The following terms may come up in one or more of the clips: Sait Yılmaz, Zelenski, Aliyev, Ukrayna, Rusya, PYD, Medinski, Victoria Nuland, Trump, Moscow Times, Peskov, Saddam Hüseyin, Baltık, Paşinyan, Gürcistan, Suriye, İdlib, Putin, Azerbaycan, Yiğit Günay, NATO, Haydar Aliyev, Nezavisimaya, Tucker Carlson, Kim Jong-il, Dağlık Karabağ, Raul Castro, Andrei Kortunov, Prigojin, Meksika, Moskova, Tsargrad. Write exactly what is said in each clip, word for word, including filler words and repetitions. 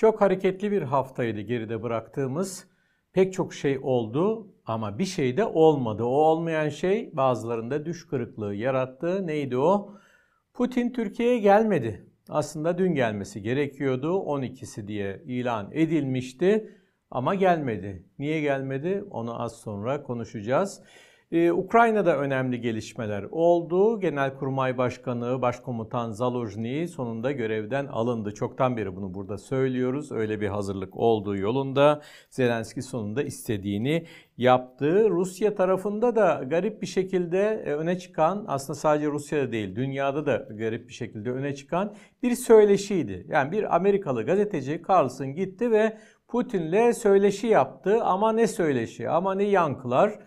Çok hareketli bir haftaydı geride bıraktığımız. Pek çok şey oldu ama bir şey de olmadı. O olmayan şey bazılarında düş kırıklığı yarattı. Neydi o? Putin Türkiye'ye gelmedi. Aslında dün gelmesi gerekiyordu. on ikisi diye ilan edilmişti ama gelmedi. Niye gelmedi? Onu az sonra konuşacağız. Ee, Ukrayna'da önemli gelişmeler oldu. Genelkurmay Başkanı, Başkomutan Zaluzhnyi sonunda görevden alındı. Çoktan beri bunu burada söylüyoruz. Öyle bir hazırlık olduğu yolunda. Zelenski sonunda istediğini yaptı. Rusya tarafında da garip bir şekilde öne çıkan, aslında sadece Rusya'da değil, dünyada da garip bir şekilde öne çıkan bir söyleşiydi. Yani bir Amerikalı gazeteci Carlson gitti ve Putin'le söyleşi yaptı. Ama ne söyleşi, ama ne yankılar.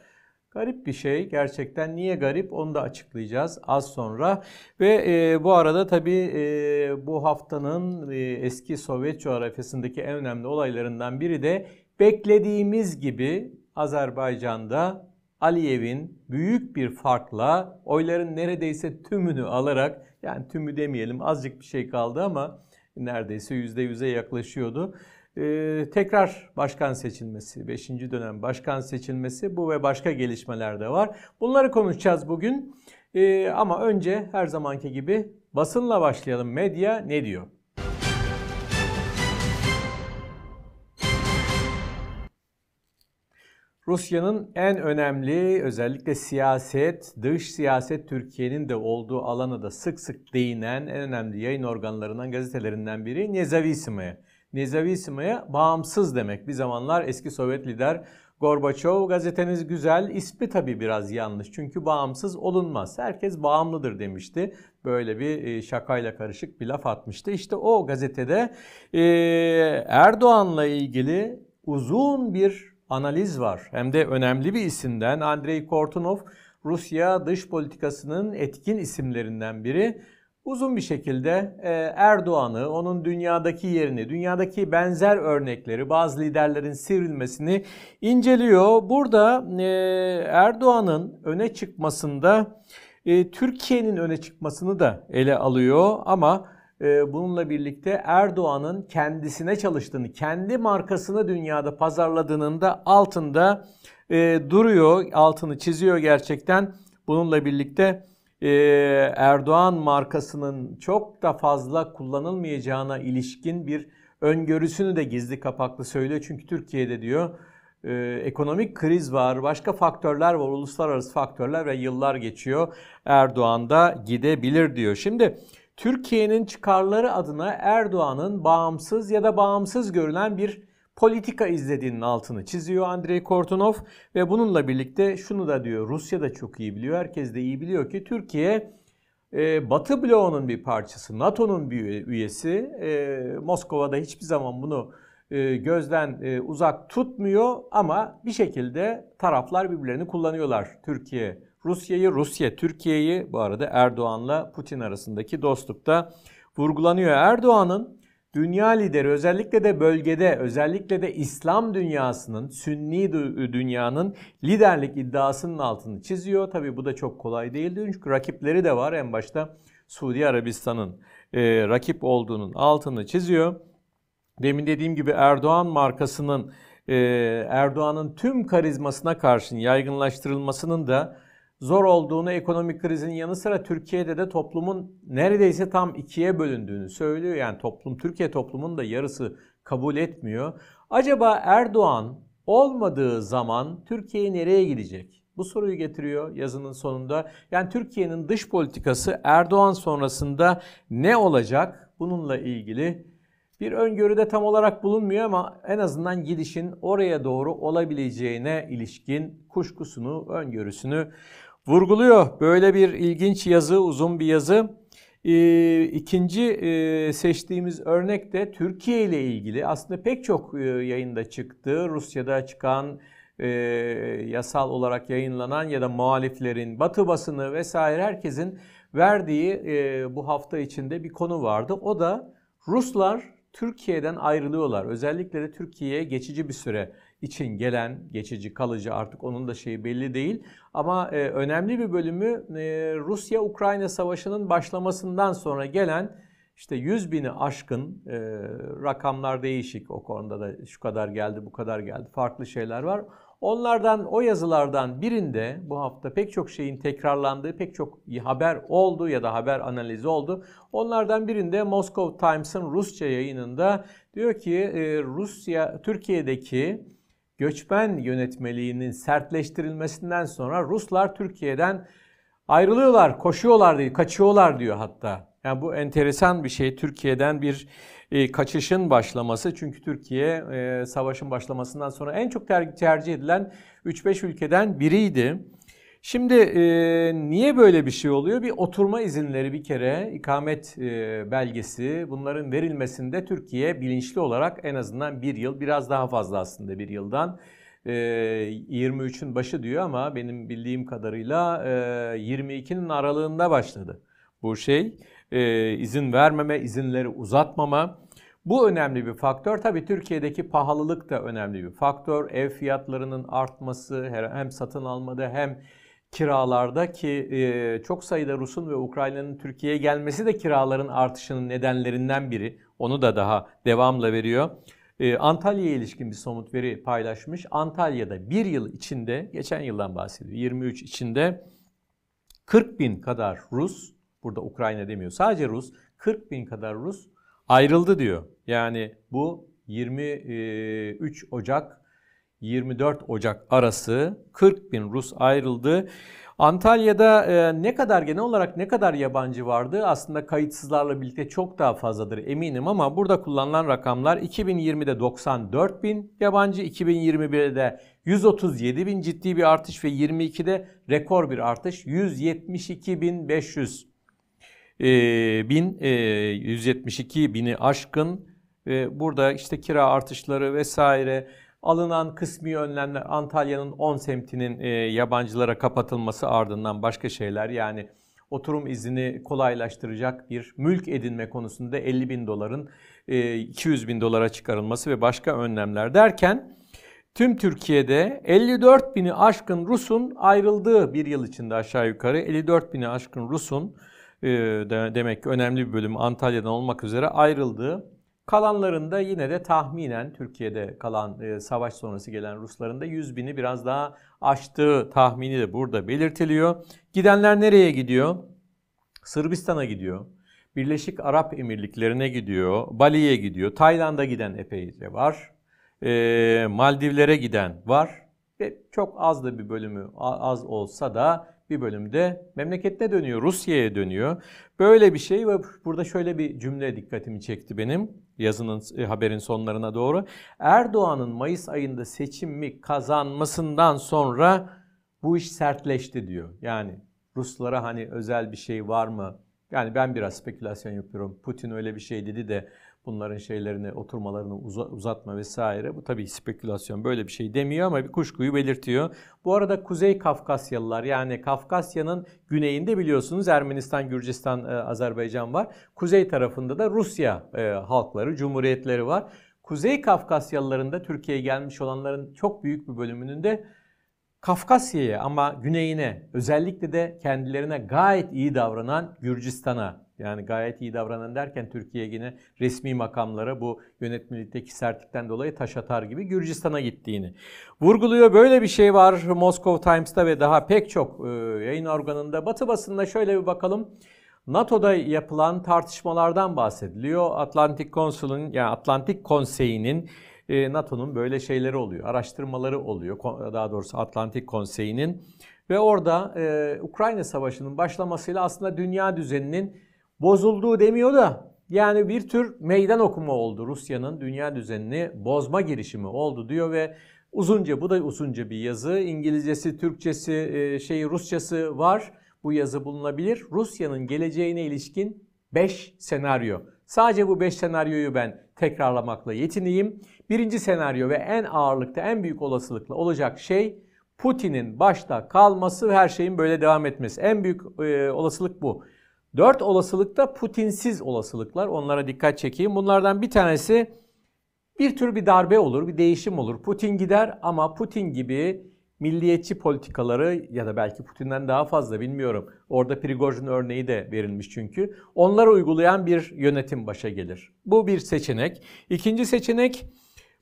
Garip bir şey. Gerçekten niye garip onu da açıklayacağız az sonra. Ve e, bu arada tabii e, bu haftanın e, eski Sovyet coğrafyasındaki en önemli olaylarından biri de beklediğimiz gibi Azerbaycan'da Aliyev'in büyük bir farkla oyların neredeyse tümünü alarak, yani tümü demeyelim azıcık bir şey kaldı ama neredeyse yüzde yüze yaklaşıyordu. Ee, tekrar başkan seçilmesi, beşinci dönem başkan seçilmesi, bu ve başka gelişmeler de var. Bunları konuşacağız bugün. Ee, ama önce her zamanki gibi basınla başlayalım. Medya ne diyor? Rusya'nın en önemli, özellikle siyaset, dış siyaset, Türkiye'nin de olduğu alana da sık sık değinen en önemli yayın organlarından, gazetelerinden biri Nezavisimaya. Nezavisimaya bağımsız demek. Bir zamanlar eski Sovyet lider Gorbaçov, gazeteniz güzel, ismi tabii biraz yanlış çünkü bağımsız olunmaz, herkes bağımlıdır demişti. Böyle bir şakayla karışık bir laf atmıştı. İşte o gazetede Erdoğan'la ilgili uzun bir analiz var. Hem de önemli bir isimden, Andrei Kortunov, Rusya dış politikasının etkin isimlerinden biri. Uzun bir şekilde Erdoğan'ı, onun dünyadaki yerini, dünyadaki benzer örnekleri, bazı liderlerin sivrilmesini inceliyor. Burada Erdoğan'ın öne çıkmasında Türkiye'nin öne çıkmasını da ele alıyor ama bununla birlikte Erdoğan'ın kendisine çalıştığını, kendi markasını dünyada pazarladığının da altında duruyor, altını çiziyor gerçekten. Bununla birlikte Ee, Erdoğan markasının çok da fazla kullanılmayacağına ilişkin bir öngörüsünü de gizli kapaklı söylüyor. Çünkü Türkiye'de diyor e, ekonomik kriz var, başka faktörler var, uluslararası faktörler ve yıllar geçiyor. Erdoğan da gidebilir diyor. Şimdi Türkiye'nin çıkarları adına Erdoğan'ın bağımsız ya da bağımsız görülen bir politika izlediğinin altını çiziyor Andrei Kortunov ve bununla birlikte şunu da diyor, Rusya da çok iyi biliyor, herkes de iyi biliyor ki Türkiye e, Batı bloğunun bir parçası, NATO'nun bir üyesi. E, Moskova'da hiçbir zaman bunu e, gözden e, uzak tutmuyor ama bir şekilde taraflar birbirlerini kullanıyorlar. Türkiye Rusya'yı, Rusya Türkiye'yi, bu arada Erdoğan'la Putin arasındaki dostlukta vurgulanıyor. Erdoğan'ın dünya lideri, özellikle de bölgede, özellikle de İslam dünyasının, Sünni dünyanın liderlik iddiasının altını çiziyor. Tabii bu da çok kolay değildi çünkü rakipleri de var. En başta Suudi Arabistan'ın e, rakip olduğunun altını çiziyor. Demin dediğim gibi Erdoğan markasının, e, Erdoğan'ın tüm karizmasına karşın yaygınlaştırılmasının da zor olduğunu, ekonomik krizin yanı sıra Türkiye'de de toplumun neredeyse tam ikiye bölündüğünü söylüyor. Yani toplum, Türkiye toplumunun da yarısı kabul etmiyor. Acaba Erdoğan olmadığı zaman Türkiye nereye gidecek? Bu soruyu getiriyor yazının sonunda. Yani Türkiye'nin dış politikası Erdoğan sonrasında ne olacak? Bununla ilgili bir öngörüde tam olarak bulunmuyor ama en azından gidişin oraya doğru olabileceğine ilişkin kuşkusunu, öngörüsünü vurguluyor. Böyle bir ilginç yazı, uzun bir yazı. Ee, ikinci e, seçtiğimiz örnek de Türkiye ile ilgili. Aslında pek çok e, yayında çıktı. Rusya'da çıkan, e, yasal olarak yayınlanan ya da muhaliflerin, Batı basını vesaire herkesin verdiği e, bu hafta içinde bir konu vardı. O da Ruslar Türkiye'den ayrılıyorlar. Özellikle de Türkiye'ye geçici bir süre için gelen, geçici kalıcı artık onun da şeyi belli değil. Ama e, önemli bir bölümü e, Rusya-Ukrayna savaşının başlamasından sonra gelen İşte yüz bini aşkın, e, rakamlar değişik o konuda da, şu kadar geldi, bu kadar geldi, farklı şeyler var. Onlardan, o yazılardan birinde bu hafta pek çok şeyin tekrarlandığı, pek çok haber oldu ya da haber analizi oldu. Onlardan birinde Moscow Times'ın Rusça yayınında diyor ki e, Rusya, Türkiye'deki göçmen yönetmeliğinin sertleştirilmesinden sonra Ruslar Türkiye'den ayrılıyorlar, koşuyorlar diyor, kaçıyorlar diyor hatta. Yani bu enteresan bir şey, Türkiye'den bir e, kaçışın başlaması. Çünkü Türkiye e, savaşın başlamasından sonra en çok ter- tercih edilen üç beş ülkeden biriydi. Şimdi e, niye böyle bir şey oluyor? Bir oturma izinleri, bir kere ikamet e, belgesi, bunların verilmesinde Türkiye bilinçli olarak en azından bir yıl, biraz daha fazla aslında bir yıldan. yirmi üçün başı diyor ama benim bildiğim kadarıyla yirmi ikinin aralığında başladı. Bu şey izin vermeme, izinleri uzatmama. Bu önemli bir faktör. Tabii Türkiye'deki pahalılık da önemli bir faktör. Ev fiyatlarının artması hem satın almada hem kiralarda, ki çok sayıda Rus'un ve Ukrayna'nın Türkiye'ye gelmesi de kiraların artışının nedenlerinden biri. Onu da daha devamla veriyor. Antalya'ya ilişkin bir somut veri paylaşmış. Antalya'da bir yıl içinde, geçen yıldan bahsediyor, yirmi üç içinde kırk bin kadar Rus, burada Ukrayna demiyor, sadece Rus, kırk bin kadar Rus ayrıldı diyor. Yani bu yirmi üç Ocak yirmi dört Ocak arası kırk bin Rus ayrıldı. Antalya'da ne kadar, genel olarak ne kadar yabancı vardı? Aslında kayıtsızlarla birlikte çok daha fazladır eminim ama burada kullanılan rakamlar iki bin yirmide doksan dört bin yabancı, iki bin yirmi birde yüz otuz yedi bin, ciddi bir artış ve yirmi ikide rekor bir artış, yüz yetmiş iki bin beş yüz bin, yüz yetmiş iki bini aşkın. Burada işte kira artışları vesaire, alınan kısmi önlemler, Antalya'nın on semtinin e, yabancılara kapatılması, ardından başka şeyler, yani oturum izni kolaylaştıracak bir mülk edinme konusunda elli bin doların e, iki yüz bin dolara çıkarılması ve başka önlemler derken tüm Türkiye'de elli dört bini aşkın Rus'un ayrıldığı bir yıl içinde aşağı yukarı elli dört bini aşkın Rus'un e, demek ki önemli bir bölümü Antalya'dan olmak üzere ayrıldığı. Kalanlarında yine de tahminen Türkiye'de kalan e, savaş sonrası gelen Rusların da yüz bini biraz daha aştığı tahmini de burada belirtiliyor. Gidenler nereye gidiyor? Sırbistan'a gidiyor, Birleşik Arap Emirlikleri'ne gidiyor, Bali'ye gidiyor, Tayland'a giden epeyce var, e, Maldivlere giden var ve çok az da bir bölümü, az olsa da bir bölümde memleketine dönüyor, Rusya'ya dönüyor. Böyle bir şey ve burada şöyle bir cümle dikkatimi çekti benim yazının, haberin sonlarına doğru. Erdoğan'ın Mayıs ayında seçimi kazanmasından sonra bu iş sertleşti diyor. Yani Ruslara hani özel bir şey var mı? Yani ben biraz spekülasyon yapıyorum. Putin öyle bir şey dedi de bunların şeylerini, oturmalarını uzatma vesaire. Bu tabii spekülasyon, böyle bir şey demiyor ama bir kuşkuyu belirtiyor. Bu arada Kuzey Kafkasyalılar, yani Kafkasya'nın güneyinde biliyorsunuz Ermenistan, Gürcistan, Azerbaycan var. Kuzey tarafında da Rusya halkları, cumhuriyetleri var. Kuzey Kafkasyalıların da Türkiye'ye gelmiş olanların çok büyük bir bölümünün de Kafkasya'ya ama güneyine, özellikle de kendilerine gayet iyi davranan Gürcistan'a, yani gayet iyi davranan derken Türkiye yine resmi makamlara bu yönetmelikteki sertlikten dolayı taş atar gibi Gürcistan'a gittiğini vurguluyor. Böyle bir şey var Moscow Times'ta ve daha pek çok yayın organında. Batı basınına şöyle bir bakalım. NATO'da yapılan tartışmalardan bahsediliyor. Atlantik Konsol'un, yani Atlantik Konseyi'nin, NATO'nun böyle şeyleri oluyor, araştırmaları oluyor, daha doğrusu Atlantik Konseyi'nin. Ve orada e, Ukrayna Savaşı'nın başlamasıyla aslında dünya düzeninin bozulduğu demiyor da, yani bir tür meydan okuma oldu, Rusya'nın dünya düzenini bozma girişimi oldu diyor ve uzunca, bu da uzunca bir yazı, İngilizcesi, Türkçesi, e, şeyi, Rusçası var, bu yazı bulunabilir. Rusya'nın geleceğine ilişkin beş senaryo. Sadece bu beş senaryoyu ben tekrarlamakla yetineyim. Birinci senaryo ve en ağırlıkta, en büyük olasılıkla olacak şey Putin'in başta kalması ve her şeyin böyle devam etmesi. En büyük e, olasılık bu. Dört olasılık da Putinsiz olasılıklar. Onlara dikkat çekeyim. Bunlardan bir tanesi bir tür bir darbe olur, bir değişim olur. Putin gider ama Putin gibi milliyetçi politikaları ya da belki Putin'den daha fazla bilmiyorum. Orada Prigojin örneği de verilmiş çünkü. Onları uygulayan bir yönetim başa gelir. Bu bir seçenek. İkinci seçenek,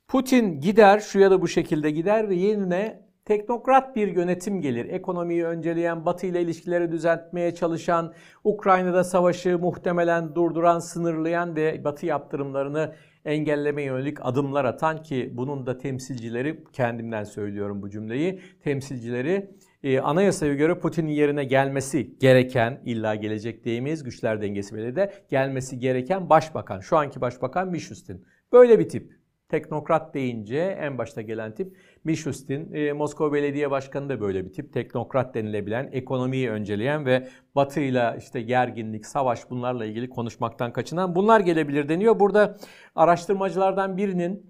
Putin gider, şu ya da bu şekilde gider ve yerine teknokrat bir yönetim gelir. Ekonomiyi önceleyen, Batı ile ilişkileri düzeltmeye çalışan, Ukrayna'da savaşı muhtemelen durduran, sınırlayan ve Batı yaptırımlarını engellemeye yönelik adımlar atan, ki bunun da temsilcileri, kendimden söylüyorum bu cümleyi, temsilcileri e, anayasaya göre Putin'in yerine gelmesi gereken, illa gelecek diyemeyiz, güçler dengesi böyle de, gelmesi gereken başbakan, şu anki başbakan Mishustin. Böyle bir tip. Teknokrat deyince en başta gelen tip Mishustin. E, Moskova Belediye Başkanı da böyle bir tip. Teknokrat denilebilen, ekonomiyi önceleyen ve Batı'yla işte gerginlik, savaş, bunlarla ilgili konuşmaktan kaçınan, bunlar gelebilir deniyor. Burada araştırmacılardan birinin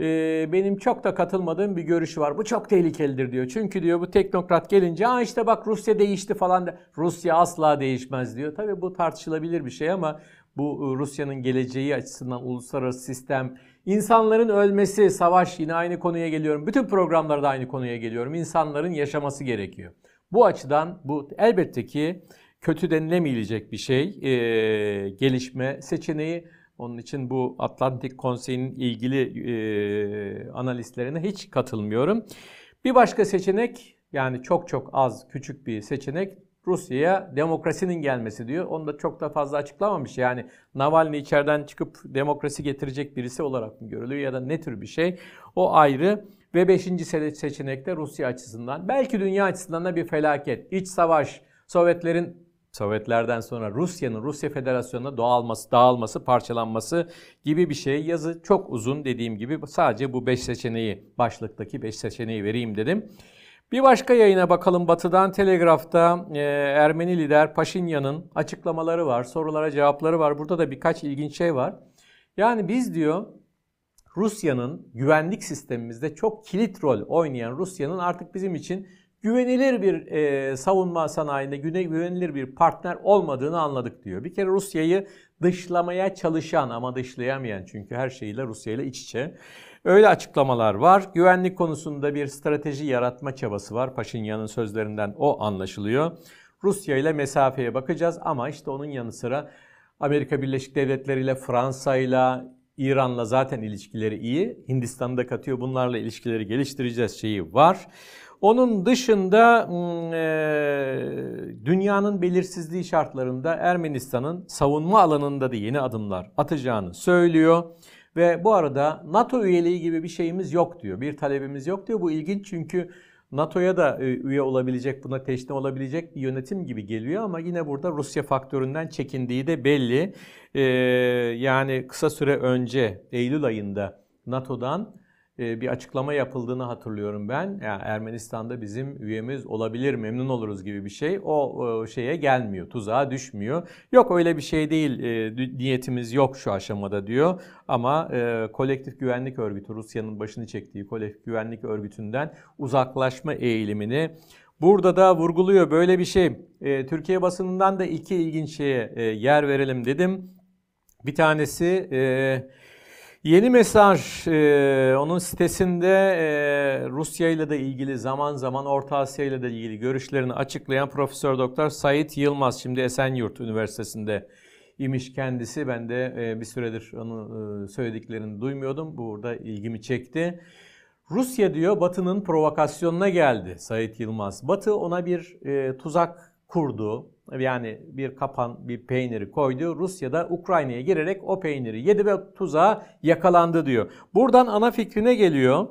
e, benim çok da katılmadığım bir görüşü var. Bu çok tehlikelidir diyor. Çünkü diyor bu teknokrat gelince, aa işte bak Rusya değişti falan da, Rusya asla değişmez diyor. Tabii bu tartışılabilir bir şey ama bu Rusya'nın geleceği açısından, uluslararası sistem, insanların ölmesi, savaş, yine aynı konuya geliyorum. Bütün programlarda aynı konuya geliyorum. İnsanların yaşaması gerekiyor. Bu açıdan bu elbette ki kötü denilemeyecek bir şey, ee, gelişme seçeneği. Onun için bu Atlantik Konseyi'nin ilgili e, analistlerine hiç katılmıyorum. Bir başka seçenek, yani çok çok az, küçük bir seçenek, Rusya'ya demokrasinin gelmesi diyor. Onu da çok da fazla açıklamamış. Yani Navalny içeriden çıkıp demokrasi getirecek birisi olarak mı görülüyor ya da ne tür bir şey? O ayrı. Ve beşinci seçenekte Rusya açısından, belki dünya açısından da bir felaket. İç savaş, Sovyetlerin, Sovyetlerden sonra Rusya'nın, Rusya Federasyonu'na dağılması, dağılması, parçalanması gibi bir şey. Yazı çok uzun, dediğim gibi sadece bu beş seçeneği, başlıktaki beş seçeneği vereyim dedim. Bir başka yayına bakalım. Batı'dan Telegraf'ta e, Ermeni lider Paşinyan'ın açıklamaları var, sorulara cevapları var. Burada da birkaç ilginç şey var. Yani biz diyor, Rusya'nın güvenlik sistemimizde çok kilit rol oynayan Rusya'nın artık bizim için güvenilir bir e, savunma sanayinde güvenilir bir partner olmadığını anladık diyor. Bir kere Rusya'yı dışlamaya çalışan ama dışlayamayan, çünkü her şeyle Rusya ile iç içe. Öyle açıklamalar var. Güvenlik konusunda bir strateji yaratma çabası var. Paşinyan'ın sözlerinden o anlaşılıyor. Rusya ile mesafeye bakacağız ama işte onun yanı sıra Amerika Birleşik Devletleri ile, Fransa ile, İran'la zaten ilişkileri iyi. Hindistan'ı da katıyor. Bunlarla ilişkileri geliştireceğiz şeyi var. Onun dışında dünyanın belirsizliği şartlarında Ermenistan'ın savunma alanında da yeni adımlar atacağını söylüyor. Ve bu arada NATO üyeliği gibi bir şeyimiz yok diyor. Bir talebimiz yok diyor. Bu ilginç, çünkü NATO'ya da üye olabilecek, buna teşne olabilecek bir yönetim gibi geliyor ama yine burada Rusya faktöründen çekindiği de belli. Ee, yani kısa süre önce Eylül ayında NATO'dan e, bir açıklama yapıldığını hatırlıyorum ben. Yani Ermenistan'da bizim üyemiz olabilir, memnun oluruz gibi bir şey. O e, şeye gelmiyor, tuzağa düşmüyor. Yok öyle bir şey değil, e, niyetimiz yok şu aşamada diyor. Ama e, kolektif güvenlik örgütü, Rusya'nın başını çektiği kolektif güvenlik örgütünden uzaklaşma eğilimini burada da vurguluyor. Böyle bir şey. E, Türkiye basınından da iki ilginç şeye e, yer verelim dedim. Bir tanesi e, Yeni Mesaj, e, onun sitesinde e, Rusya ile de ilgili, zaman zaman Orta Asya ile de ilgili görüşlerini açıklayan Profesör Doktor Sait Yılmaz, şimdi Esenyurt Üniversitesi'nde imiş kendisi. Ben de e, bir süredir onun e, söylediklerini duymuyordum. Burada ilgimi çekti. Rusya diyor Batı'nın provokasyonuna geldi. Sait Yılmaz, Batı ona bir e, tuzak kurdu. Yani bir kapan, bir peyniri koydu. Rusya da Ukrayna'ya girerek o peyniri yedi ve tuzağa yakalandı diyor. Buradan ana fikrine geliyor.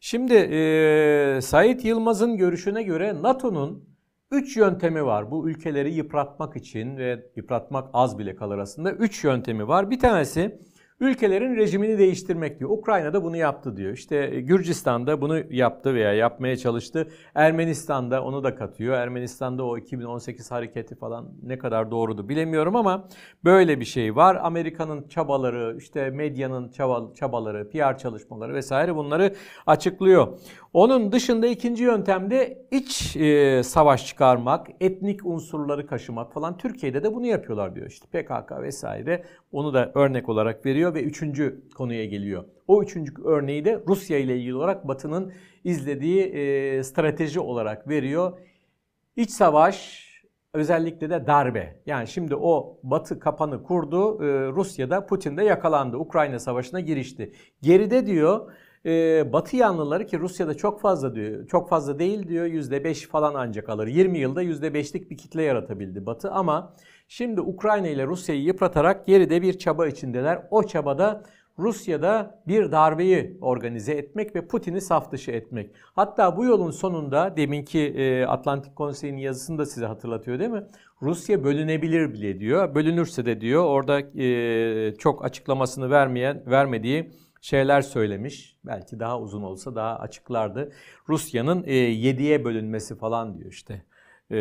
Şimdi e, Sait Yılmaz'ın görüşüne göre NATO'nun üç yöntemi var. Bu ülkeleri yıpratmak için, ve yıpratmak az bile kalır aslında. üç yöntemi var. Bir tanesi ülkelerin rejimini değiştirmek diyor. Ukrayna'da bunu yaptı diyor. İşte Gürcistan'da bunu yaptı veya yapmaya çalıştı. Ermenistan'da, onu da katıyor. Ermenistan'da o iki bin on sekiz hareketi falan ne kadar doğrudu bilemiyorum ama böyle bir şey var. Amerika'nın çabaları, işte medyanın çabaları, P R çalışmaları vesaire, bunları açıklıyor. Onun dışında ikinci yöntemde iç e, savaş çıkarmak, etnik unsurları kaşımak falan. Türkiye'de de bunu yapıyorlar diyor. İşte P K K vesaire, onu da örnek olarak veriyor. geliyor ve üçüncü konuya geliyor. O üçüncü örneği de Rusya ile ilgili olarak Batı'nın izlediği e, strateji olarak veriyor. İç savaş, özellikle de darbe. Yani şimdi o Batı kapanı kurdu, e, Rusya'da Putin de yakalandı, Ukrayna savaşına girişti. Geride diyor e, Batı yanlıları, ki Rusya'da çok fazla diyor, çok fazla değil diyor, yüzde beş falan ancak alır. yirmi yılda yüzde beşlik bir kitle yaratabildi Batı, ama şimdi Ukrayna ile Rusya'yı yıpratarak geride bir çaba içindeler. O çabada Rusya'da bir darbeyi organize etmek ve Putin'i saf dışı etmek. Hatta bu yolun sonunda, deminki Atlantik Konseyi'nin yazısında size hatırlatıyor değil mi? Rusya bölünebilir bile diyor. Bölünürse de diyor, orada çok açıklamasını vermeyen vermediği şeyler söylemiş. Belki daha uzun olsa daha açıklardı. Rusya'nın yediye bölünmesi falan diyor işte. Ee,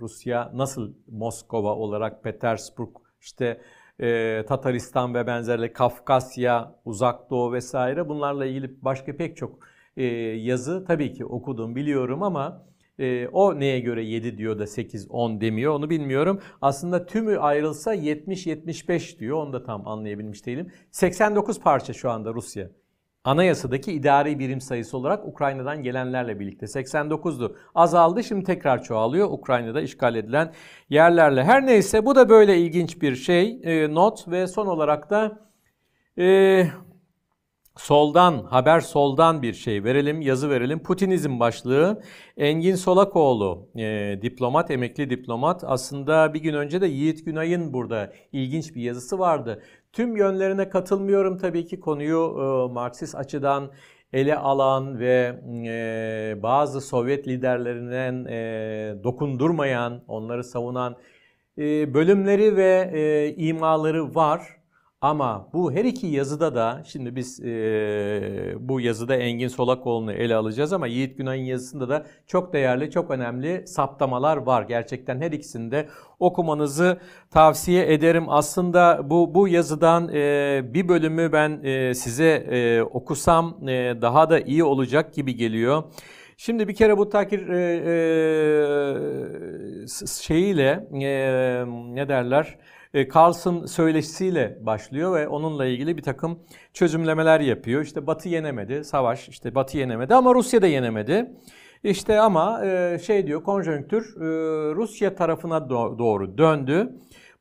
Rusya nasıl Moskova olarak Petersburg, işte e, Tataristan ve benzeri, Kafkasya, Uzak Doğu vesaire, bunlarla ilgili başka pek çok e, yazı tabii ki okudum, biliyorum, ama e, o neye göre yedi diyor da sekiz on demiyor, onu bilmiyorum. Aslında tümü ayrılsa yetmiş yetmiş beş diyor, onu da tam anlayabilmiş değilim. seksen dokuz parça şu anda Rusya. Anayasadaki idari birim sayısı olarak Ukrayna'dan gelenlerle birlikte seksen dokuzdu. Azaldı, şimdi tekrar çoğalıyor Ukrayna'da işgal edilen yerlerle. Her neyse, bu da böyle ilginç bir şey, e, not. Ve son olarak da e, soldan, haber soldan bir şey verelim, yazı verelim. Putinizm başlığı, Engin Solakoğlu, e, diplomat, emekli diplomat. Aslında bir gün önce de Yiğit Günay'ın burada ilginç bir yazısı vardı. Tüm yönlerine katılmıyorum tabii ki, konuyu e, Marksist açıdan ele alan ve e, bazı Sovyet liderlerinden e, dokundurmayan, onları savunan e, bölümleri ve e, imaları var. Ama bu her iki yazıda da, şimdi biz e, bu yazıda Engin Solakoğlu'nu ele alacağız ama Yiğit Günay'ın yazısında da çok değerli, çok önemli saptamalar var. Gerçekten her ikisini de okumanızı tavsiye ederim. Aslında bu, bu yazıdan e, bir bölümü ben e, size e, okusam e, daha da iyi olacak gibi geliyor. Şimdi bir kere bu Takir e, e, şeyiyle e, ne derler? Carlson söyleşisiyle başlıyor ve onunla ilgili bir takım çözümlemeler yapıyor. İşte Batı yenemedi, savaş, işte Batı yenemedi ama Rusya da yenemedi. İşte ama şey diyor, konjonktür Rusya tarafına doğru döndü.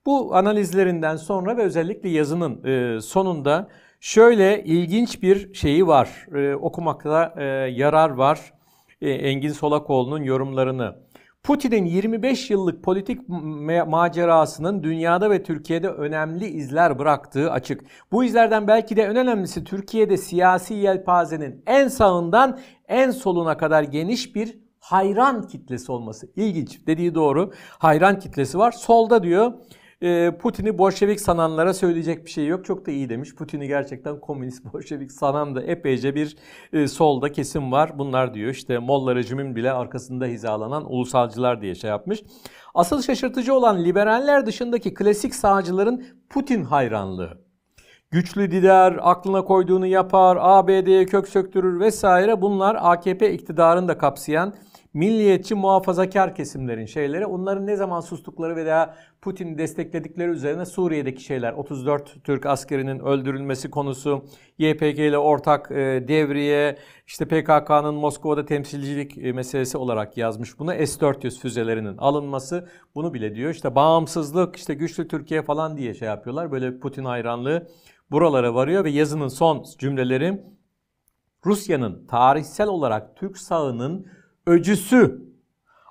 Bu analizlerinden sonra ve özellikle yazının sonunda şöyle ilginç bir şeyi var. Okumakta yarar var Engin Solakoğlu'nun yorumlarını. Putin'in yirmi beş yıllık politik macerasının dünyada ve Türkiye'de önemli izler bıraktığı açık. Bu izlerden belki de en önemlisi, Türkiye'de siyasi yelpazenin en sağından en soluna kadar geniş bir hayran kitlesi olması. İlginç, dediği doğru, hayran kitlesi var. Solda diyor, Putin'i Bolşevik sananlara söyleyecek bir şey yok. Çok da iyi demiş. Putin'i gerçekten komünist, Bolşevik sanan da epeyce bir solda kesim var. Bunlar diyor işte Molla rejimin bile arkasında hizalanan ulusalcılar diye şey yapmış. Asıl şaşırtıcı olan liberaller dışındaki klasik sağcıların Putin hayranlığı. Güçlü lider, aklına koyduğunu yapar, A B D'ye kök söktürür vesaire, bunlar A K P iktidarını da kapsayan milliyetçi muhafazakar kesimlerin şeyleri. Onların ne zaman sustukları ve daha Putin'i destekledikleri üzerine Suriye'deki şeyler, otuz dört Türk askerinin öldürülmesi konusu, Y P G ile ortak devriye, işte P K K'nın Moskova'da temsilcilik meselesi olarak yazmış bunu, S dört yüz füzelerinin alınması, bunu bile diyor işte bağımsızlık, işte güçlü Türkiye falan diye şey yapıyorlar. Böyle Putin hayranlığı buralara varıyor ve yazının son cümleleri, Rusya'nın tarihsel olarak Türk sağının öcüsü,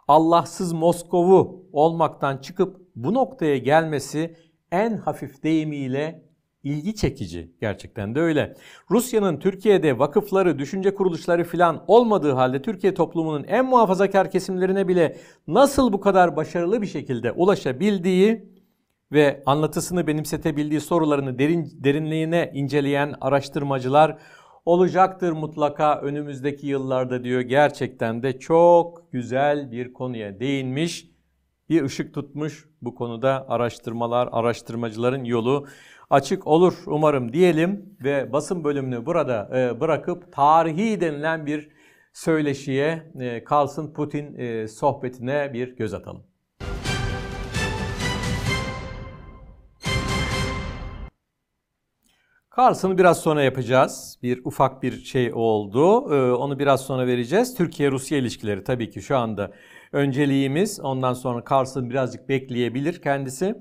Allahsız Moskovu olmaktan çıkıp bu noktaya gelmesi en hafif deyimiyle ilgi çekici. Gerçekten de öyle. Rusya'nın Türkiye'de vakıfları, düşünce kuruluşları filan olmadığı halde Türkiye toplumunun en muhafazakar kesimlerine bile nasıl bu kadar başarılı bir şekilde ulaşabildiği ve anlatısını benimsetebildiği sorularını derin, derinliğine inceleyen araştırmacılar olacaktır mutlaka önümüzdeki yıllarda diyor. Gerçekten de çok güzel bir konuya değinmiş, bir ışık tutmuş. Bu konuda araştırmalar, araştırmacıların yolu açık olur umarım diyelim ve basın bölümünü burada bırakıp tarihi denilen bir söyleşiye, Carlson Putin sohbetine bir göz atalım. Carlson'ı biraz sonra yapacağız. Bir ufak bir şey oldu. Ee, onu biraz sonra vereceğiz. Türkiye-Rusya ilişkileri tabii ki şu anda önceliğimiz. Ondan sonra Carlson birazcık bekleyebilir kendisi.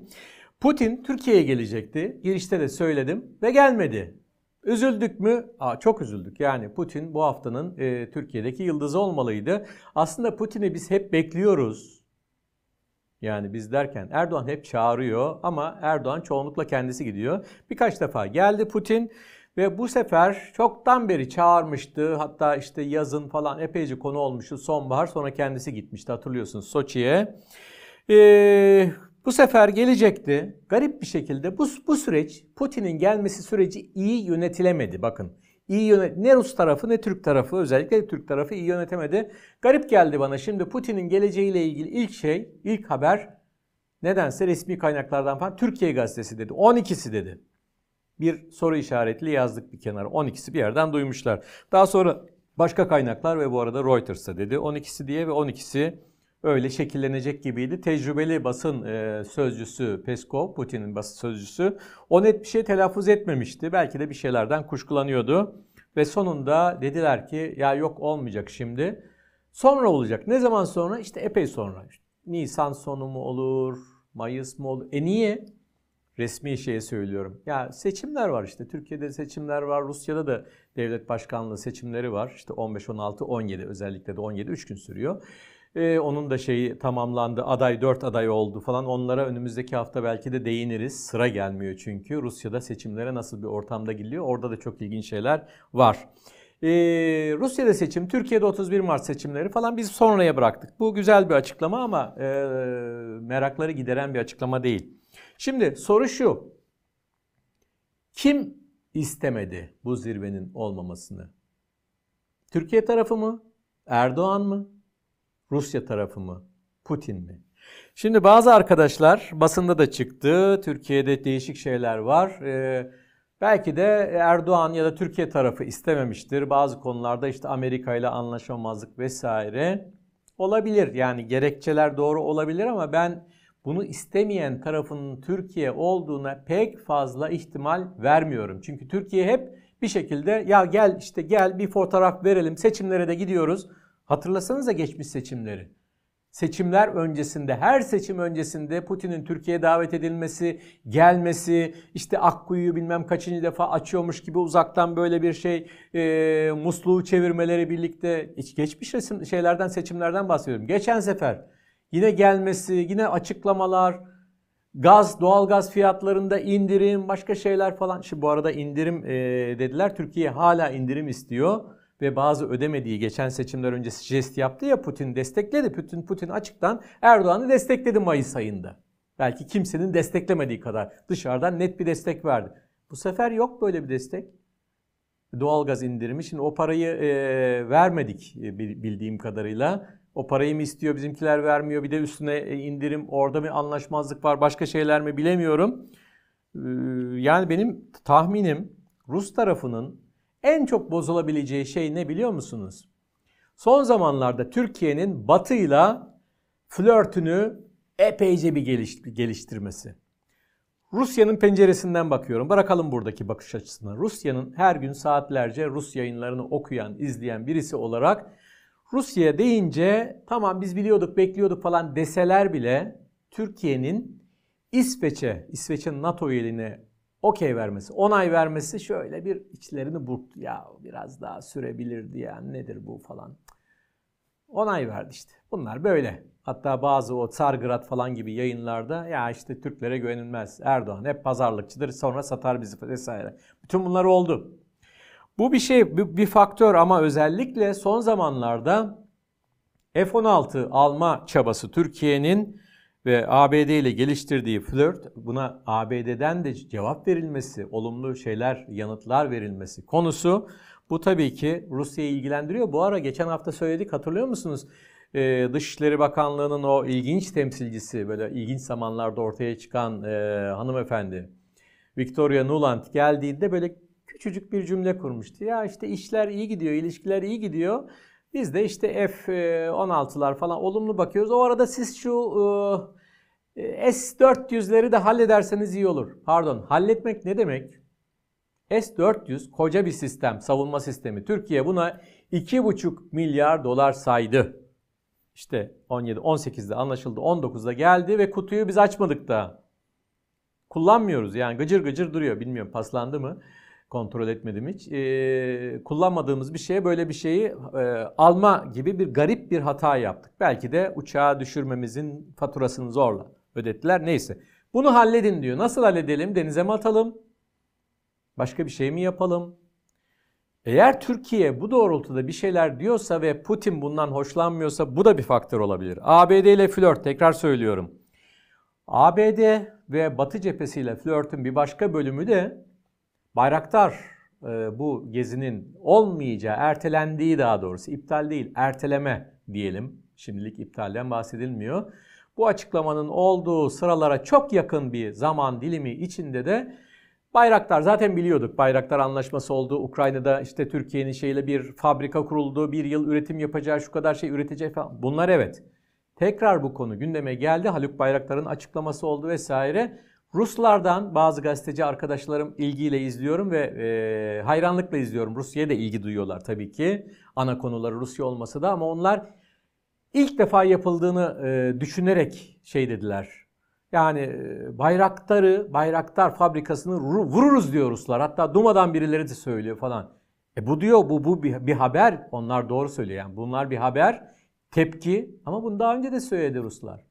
Putin Türkiye'ye gelecekti. Girişte de söyledim ve gelmedi. Üzüldük mü? Aa, çok üzüldük. Yani Putin bu haftanın e, Türkiye'deki yıldızı olmalıydı. Aslında Putin'i biz hep bekliyoruz. Yani biz derken Erdoğan hep çağırıyor ama Erdoğan çoğunlukla kendisi gidiyor. Birkaç defa geldi Putin ve bu sefer çoktan beri çağırmıştı. Hatta işte yazın falan epeyce konu olmuştu. Sonbahar sonra kendisi gitmişti, hatırlıyorsunuz, Soçi'ye. Eee... Bu sefer gelecekti. Garip bir şekilde bu, bu süreç, Putin'in gelmesi süreci iyi yönetilemedi. Bakın, iyi yönet ne Rus tarafı ne Türk tarafı, özellikle Türk tarafı iyi yönetemedi. Garip geldi bana. Şimdi Putin'in geleceğiyle ilgili ilk şey, ilk haber nedense resmi kaynaklardan falan Türkiye Gazetesi dedi. on ikisi dedi. Bir soru işaretli yazdık bir kenara. on ikisi bir yerden duymuşlar. Daha sonra başka kaynaklar ve bu arada Reuters'a dedi. on ikisi diye ve on ikisi... öyle şekillenecek gibiydi. Tecrübeli basın e, sözcüsü Peskov, Putin'in basın sözcüsü, o net bir şey telaffuz etmemişti. Belki de bir şeylerden kuşkulanıyordu. Ve sonunda dediler ki ya yok olmayacak şimdi. Sonra olacak. Ne zaman sonra? İşte epey sonra. İşte Nisan sonu mu olur? Mayıs mı olur? E niye? Resmi şeye söylüyorum. Ya seçimler var işte. Türkiye'de seçimler var. Rusya'da da devlet başkanlığı seçimleri var. İşte on beş, on altı, on yedi, özellikle de on yedi üç gün sürüyor. Ee, onun da şeyi tamamlandı. Aday dört aday oldu falan. Onlara önümüzdeki hafta belki de değiniriz. Sıra gelmiyor çünkü. Rusya'da seçimlere nasıl bir ortamda gidiliyor? Orada da çok ilginç şeyler var. Ee, Rusya'da seçim, Türkiye'de otuz bir Mart seçimleri falan biz sonraya bıraktık. Bu güzel bir açıklama ama e, merakları gideren bir açıklama değil. Şimdi soru şu. Kim istemedi bu zirvenin olmamasını? Türkiye tarafı mı? Erdoğan mı? Rusya tarafı mı? Putin mi? Şimdi bazı arkadaşlar, basında da çıktı, Türkiye'de değişik şeyler var. Ee, belki de Erdoğan ya da Türkiye tarafı istememiştir. Bazı konularda işte Amerika ile anlaşamazlık vesaire olabilir. Yani gerekçeler doğru olabilir ama ben bunu istemeyen tarafının Türkiye olduğuna pek fazla ihtimal vermiyorum. Çünkü Türkiye hep bir şekilde ya gel işte gel bir fotoğraf verelim, seçimlere de gidiyoruz. Hatırlasanıza geçmiş seçimleri. Seçimler öncesinde, her seçim öncesinde Putin'in Türkiye'ye davet edilmesi, gelmesi, işte Akkuyu'yu bilmem kaçıncı defa açıyormuş gibi uzaktan böyle bir şey, e, musluğu çevirmeleri birlikte. Hiç geçmiş resim, şeylerden, seçimlerden bahsediyorum. Geçen sefer yine gelmesi, yine açıklamalar, gaz, doğalgaz fiyatlarında indirim, başka şeyler falan. Şimdi bu arada indirim e, dediler. Türkiye hala indirim istiyor. Ve bazı ödemediği geçen seçimler öncesi jest yaptı ya, Putin destekledi. Putin, Putin açıktan Erdoğan'ı destekledi Mayıs ayında. Belki kimsenin desteklemediği kadar dışarıdan net bir destek verdi. Bu sefer yok böyle bir destek. Doğalgaz indirimi. Şimdi o parayı e, vermedik bildiğim kadarıyla. O parayı mı istiyor, bizimkiler vermiyor. Bir de üstüne indirim, orada bir anlaşmazlık var, başka şeyler mi bilemiyorum. E, yani benim tahminim Rus tarafının en çok bozulabileceği şey ne biliyor musunuz? Son zamanlarda Türkiye'nin Batı'yla flörtünü epeyce bir geliştirmesi. Rusya'nın penceresinden bakıyorum. Bırakalım buradaki bakış açısını. Rusya'nın her gün saatlerce Rus yayınlarını okuyan, izleyen birisi olarak Rusya deyince tamam biz biliyorduk, bekliyorduk falan deseler bile Türkiye'nin İsveç'e, İsveç'in NATO üyeliğine okey vermesi, onay vermesi şöyle bir içlerini burktu. Ya biraz daha sürebilirdi ya, nedir bu falan. Onay verdi işte. Bunlar böyle. Hatta bazı o Tsargrad falan gibi yayınlarda ya işte Türklere güvenilmez, Erdoğan hep pazarlıkçıdır, sonra satar bizi vesaire. Bütün bunlar oldu. Bu bir şey, bir faktör ama özellikle son zamanlarda F on altı alma çabası Türkiye'nin ve A B D ile geliştirdiği flört, buna A B D'den de cevap verilmesi, olumlu şeyler, yanıtlar verilmesi konusu. Bu tabii ki Rusya'yı ilgilendiriyor. Bu ara geçen hafta söyledik, hatırlıyor musunuz? Ee, Dışişleri Bakanlığı'nın o ilginç temsilcisi, böyle ilginç zamanlarda ortaya çıkan e, hanımefendi Victoria Nuland geldiğinde böyle küçücük bir cümle kurmuştu. Ya işte işler iyi gidiyor, ilişkiler iyi gidiyor. Biz de işte F on altılar falan olumlu bakıyoruz. O arada siz şu S dört yüzleri de hallederseniz iyi olur. Pardon, halletmek ne demek? S dört yüz koca bir sistem, savunma sistemi. Türkiye buna iki buçuk milyar dolar saydı. İşte on yedi on sekizde anlaşıldı, on dokuzda geldi ve kutuyu biz açmadık da. Kullanmıyoruz yani, gıcır gıcır duruyor. Bilmiyorum paslandı mı, kontrol etmedim hiç. Ee, kullanmadığımız bir şeye böyle bir şeyi e, alma gibi bir garip bir hata yaptık. Belki de uçağı düşürmemizin faturasını zorla ödettiler, neyse. Bunu halledin diyor. Nasıl halledelim? Denize mi atalım? Başka bir şey mi yapalım? Eğer Türkiye bu doğrultuda bir şeyler diyorsa ve Putin bundan hoşlanmıyorsa bu da bir faktör olabilir. A B D ile flört, tekrar söylüyorum. A B D ve Batı cephesiyle flörtün bir başka bölümü de Bayraktar e, bu gezinin olmayacağı, ertelendiği, daha doğrusu iptal değil, erteleme diyelim. Şimdilik iptalden bahsedilmiyor. Bu açıklamanın olduğu sıralara çok yakın bir zaman dilimi içinde de Bayraktar, zaten biliyorduk Bayraktar anlaşması oldu. Ukrayna'da işte Türkiye'nin şeyle bir fabrika kuruldu, bir yıl üretim yapacağı, şu kadar şey üretecek falan. Bunlar evet. Tekrar bu konu gündeme geldi. Haluk Bayraktar'ın açıklaması oldu vesaire. Ruslardan bazı gazeteci arkadaşlarım ilgiyle izliyorum ve e, hayranlıkla izliyorum. Rusya'ya da ilgi duyuyorlar tabii ki. Ana konuları Rusya olmasa da, ama onlar ilk defa yapıldığını e, düşünerek şey dediler. Yani Bayraktar'ı, Bayraktar fabrikasını vururuz diyor Ruslar. Hatta Duma'dan birileri de söylüyor falan. E bu diyor, bu bu bir, bir haber. Onlar doğru söylüyor yani. Bunlar bir haber, tepki. Ama bunu daha önce de söyledi Ruslar.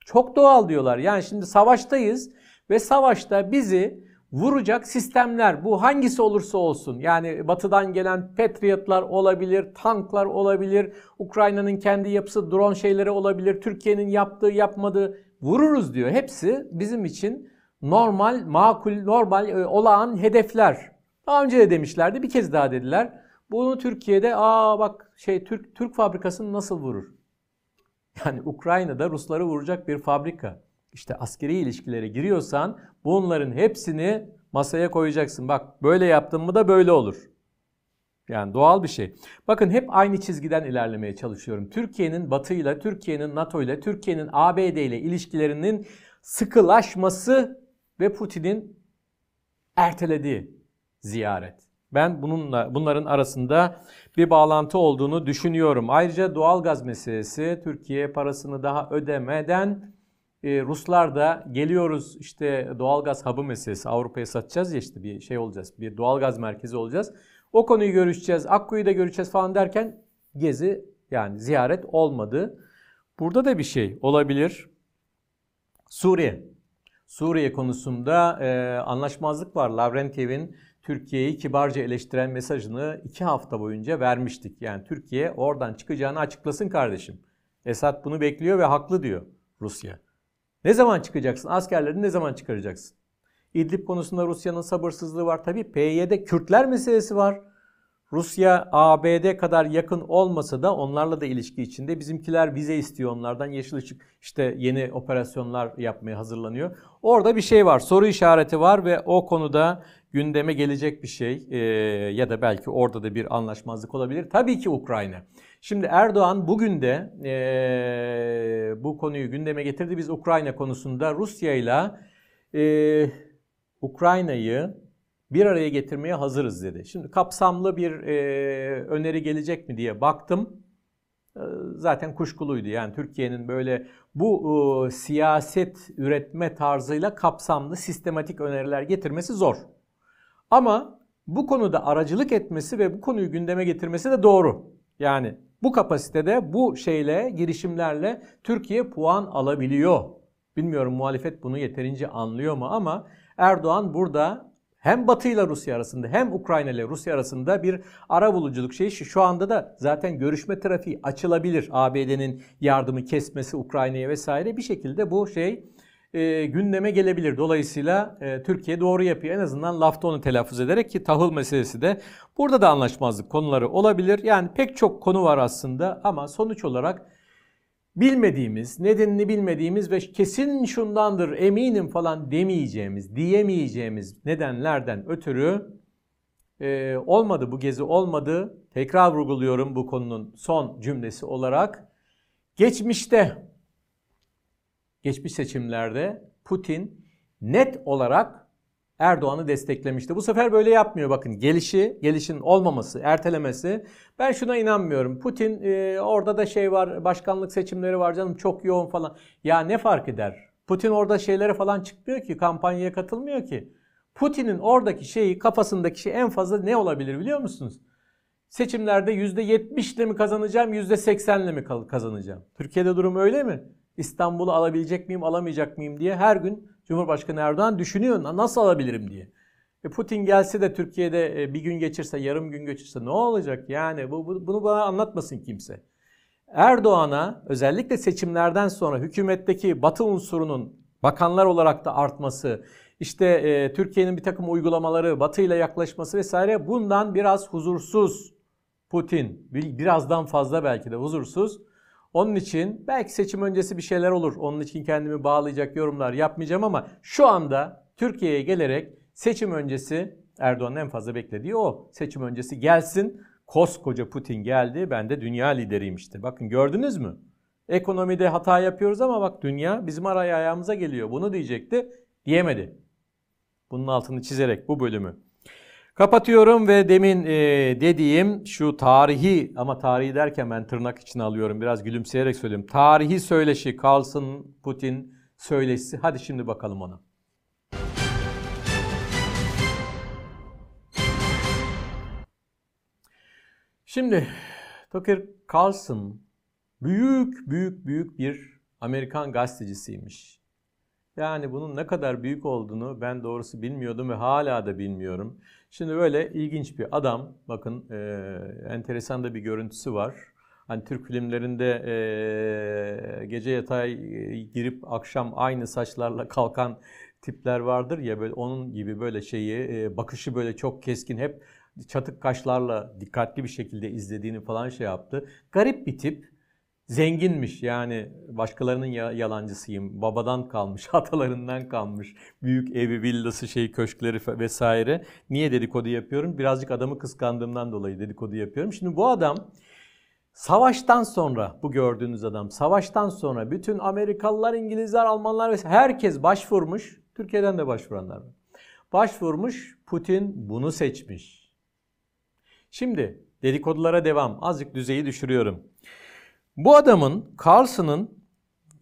Çok doğal diyorlar. Yani şimdi savaştayız ve savaşta bizi vuracak sistemler, bu hangisi olursa olsun. Yani batıdan gelen Patriot'lar olabilir, tanklar olabilir, Ukrayna'nın kendi yapısı, drone şeyleri olabilir, Türkiye'nin yaptığı, yapmadığı. Vururuz diyor. Hepsi bizim için normal, makul, normal, e, olağan hedefler. Daha önce de demişlerdi, bir kez daha dediler. Bunu Türkiye'de, aa bak şey Türk Türk fabrikasını nasıl vurur? Yani Ukrayna'da Rusları vuracak bir fabrika. İşte askeri ilişkilere giriyorsan bunların hepsini masaya koyacaksın. Bak böyle yaptın mı da böyle olur. Yani doğal bir şey. Bakın hep aynı çizgiden ilerlemeye çalışıyorum. Türkiye'nin Batı'yla, Türkiye'nin NATO'yla, Türkiye'nin A B D'yle ilişkilerinin sıkılaşması ve Putin'in ertelediği ziyaret. Ben bununla, bunların arasında bir bağlantı olduğunu düşünüyorum. Ayrıca doğalgaz meselesi, Türkiye parasını daha ödemeden e, Ruslar da geliyoruz işte doğalgaz hub'ı meselesi. Avrupa'ya satacağız ya, işte bir şey olacağız, bir doğalgaz merkezi olacağız. O konuyu görüşeceğiz, Akkuyu'da görüşeceğiz falan derken gezi, yani ziyaret olmadı. Burada da bir şey olabilir. Suriye. Suriye konusunda e, anlaşmazlık var. Lavrentiev'in Türkiye'yi kibarca eleştiren mesajını iki hafta boyunca vermiştik. Yani Türkiye oradan çıkacağını açıklasın kardeşim. Esad bunu bekliyor ve haklı diyor Rusya. Ne zaman çıkacaksın? Askerlerini ne zaman çıkaracaksın? İdlib konusunda Rusya'nın sabırsızlığı var. Tabii P Y D, Kürtler meselesi var. Rusya A B D kadar yakın olmasa da onlarla da ilişki içinde. Bizimkiler vize istiyor onlardan. Yeşil ışık, işte yeni operasyonlar yapmaya hazırlanıyor. Orada bir şey var. Soru işareti var ve o konuda gündeme gelecek bir şey. Ee, ya da belki orada da bir anlaşmazlık olabilir. Tabii ki Ukrayna. Şimdi Erdoğan bugün de ee, bu konuyu gündeme getirdi. Biz Ukrayna konusunda Rusya'yla ee, Ukrayna'yı bir araya getirmeye hazırız dedi. Şimdi kapsamlı bir e, öneri gelecek mi diye baktım. E, zaten kuşkuluydu. Yani Türkiye'nin böyle bu e, siyaset üretme tarzıyla kapsamlı, sistematik öneriler getirmesi zor. Ama bu konuda aracılık etmesi ve bu konuyu gündeme getirmesi de doğru. Yani bu kapasitede, bu şeyle, girişimlerle Türkiye puan alabiliyor. Bilmiyorum muhalefet bunu yeterince anlıyor mu, ama Erdoğan burada hem Batı ile Rusya arasında hem Ukrayna ile Rusya arasında bir arabuluculuk şeyi. Şu anda da zaten görüşme trafiği açılabilir. A B D'nin yardımı kesmesi Ukrayna'ya vesaire, bir şekilde bu şey e, gündeme gelebilir. Dolayısıyla e, Türkiye doğru yapıyor. En azından lafta onu telaffuz ederek, ki tahıl meselesi de, burada da anlaşmazlık konuları olabilir. Yani pek çok konu var aslında, ama sonuç olarak bilmediğimiz, nedenini bilmediğimiz ve kesin şundandır eminim falan demeyeceğimiz, diyemeyeceğimiz nedenlerden ötürü e, olmadı, bu gezi olmadı. Tekrar vurguluyorum bu konunun son cümlesi olarak. Geçmişte, geçmiş seçimlerde Putin net olarak Erdoğan'ı desteklemişti. Bu sefer böyle yapmıyor bakın. Gelişi, gelişin olmaması, ertelemesi. Ben şuna inanmıyorum. Putin e, orada da şey var, başkanlık seçimleri var canım çok yoğun falan. Ya ne fark eder? Putin orada şeylere falan çıkmıyor ki, kampanyaya katılmıyor ki. Putin'in oradaki şeyi, kafasındaki şey en fazla ne olabilir biliyor musunuz? Seçimlerde yüzde yetmişle mi kazanacağım, yüzde seksenle mi kazanacağım? Türkiye'de durum öyle mi? İstanbul'u alabilecek miyim, alamayacak mıyım diye her gün Cumhurbaşkanı Erdoğan düşünüyor nasıl alabilirim diye. E Putin gelse de Türkiye'de bir gün geçirse, yarım gün geçirse ne olacak? Yani bu, bu, bunu bana anlatmasın kimse. Erdoğan'a özellikle seçimlerden sonra hükümetteki Batı unsurunun bakanlar olarak da artması, işte e, Türkiye'nin bir takım uygulamaları, Batı ile yaklaşması vesaire, bundan biraz huzursuz Putin, birazdan fazla belki de huzursuz. Onun için belki seçim öncesi bir şeyler olur. Onun için kendimi bağlayacak yorumlar yapmayacağım ama şu anda Türkiye'ye gelerek seçim öncesi Erdoğan'ın en fazla beklediği o. Seçim öncesi gelsin, koskoca Putin geldi, ben de dünya lideriyim işte. Bakın gördünüz mü? Ekonomide hata yapıyoruz ama bak dünya bizim araya ayağımıza geliyor. Bunu diyecekti, diyemedi. Bunun altını çizerek bu bölümü kapatıyorum ve demin dediğim şu tarihi, ama tarihi derken ben tırnak içine alıyorum, biraz gülümseyerek söyleyeyim. Tarihi söyleşi, Carlson Putin söyleşisi. Hadi şimdi bakalım ona. Şimdi Tucker Carlson büyük büyük büyük bir Amerikan gazetecisiymiş. Yani bunun ne kadar büyük olduğunu ben doğrusu bilmiyordum ve hala da bilmiyorum. Şimdi böyle ilginç bir adam. Bakın e, enteresan da bir görüntüsü var. Hani Türk filmlerinde e, gece yatağa girip akşam aynı saçlarla kalkan tipler vardır ya. Böyle onun gibi böyle şeyi, e, bakışı böyle çok keskin, hep çatık kaşlarla dikkatli bir şekilde izlediğini falan şey yaptı. Garip bir tip. Zenginmiş, yani başkalarının yalancısıyım, babadan kalmış, atalarından kalmış, büyük evi, villası, şey, köşkleri vesaire. Niye dedikodu yapıyorum? Birazcık adamı kıskandığımdan dolayı dedikodu yapıyorum. Şimdi bu adam savaştan sonra, bu gördüğünüz adam savaştan sonra bütün Amerikalılar, İngilizler, Almanlar vesaire herkes başvurmuş. Türkiye'den de başvuranlar var. Başvurmuş, Putin bunu seçmiş. Şimdi dedikodulara devam, azıcık düzeyi düşürüyorum. Bu adamın, Carlson'ın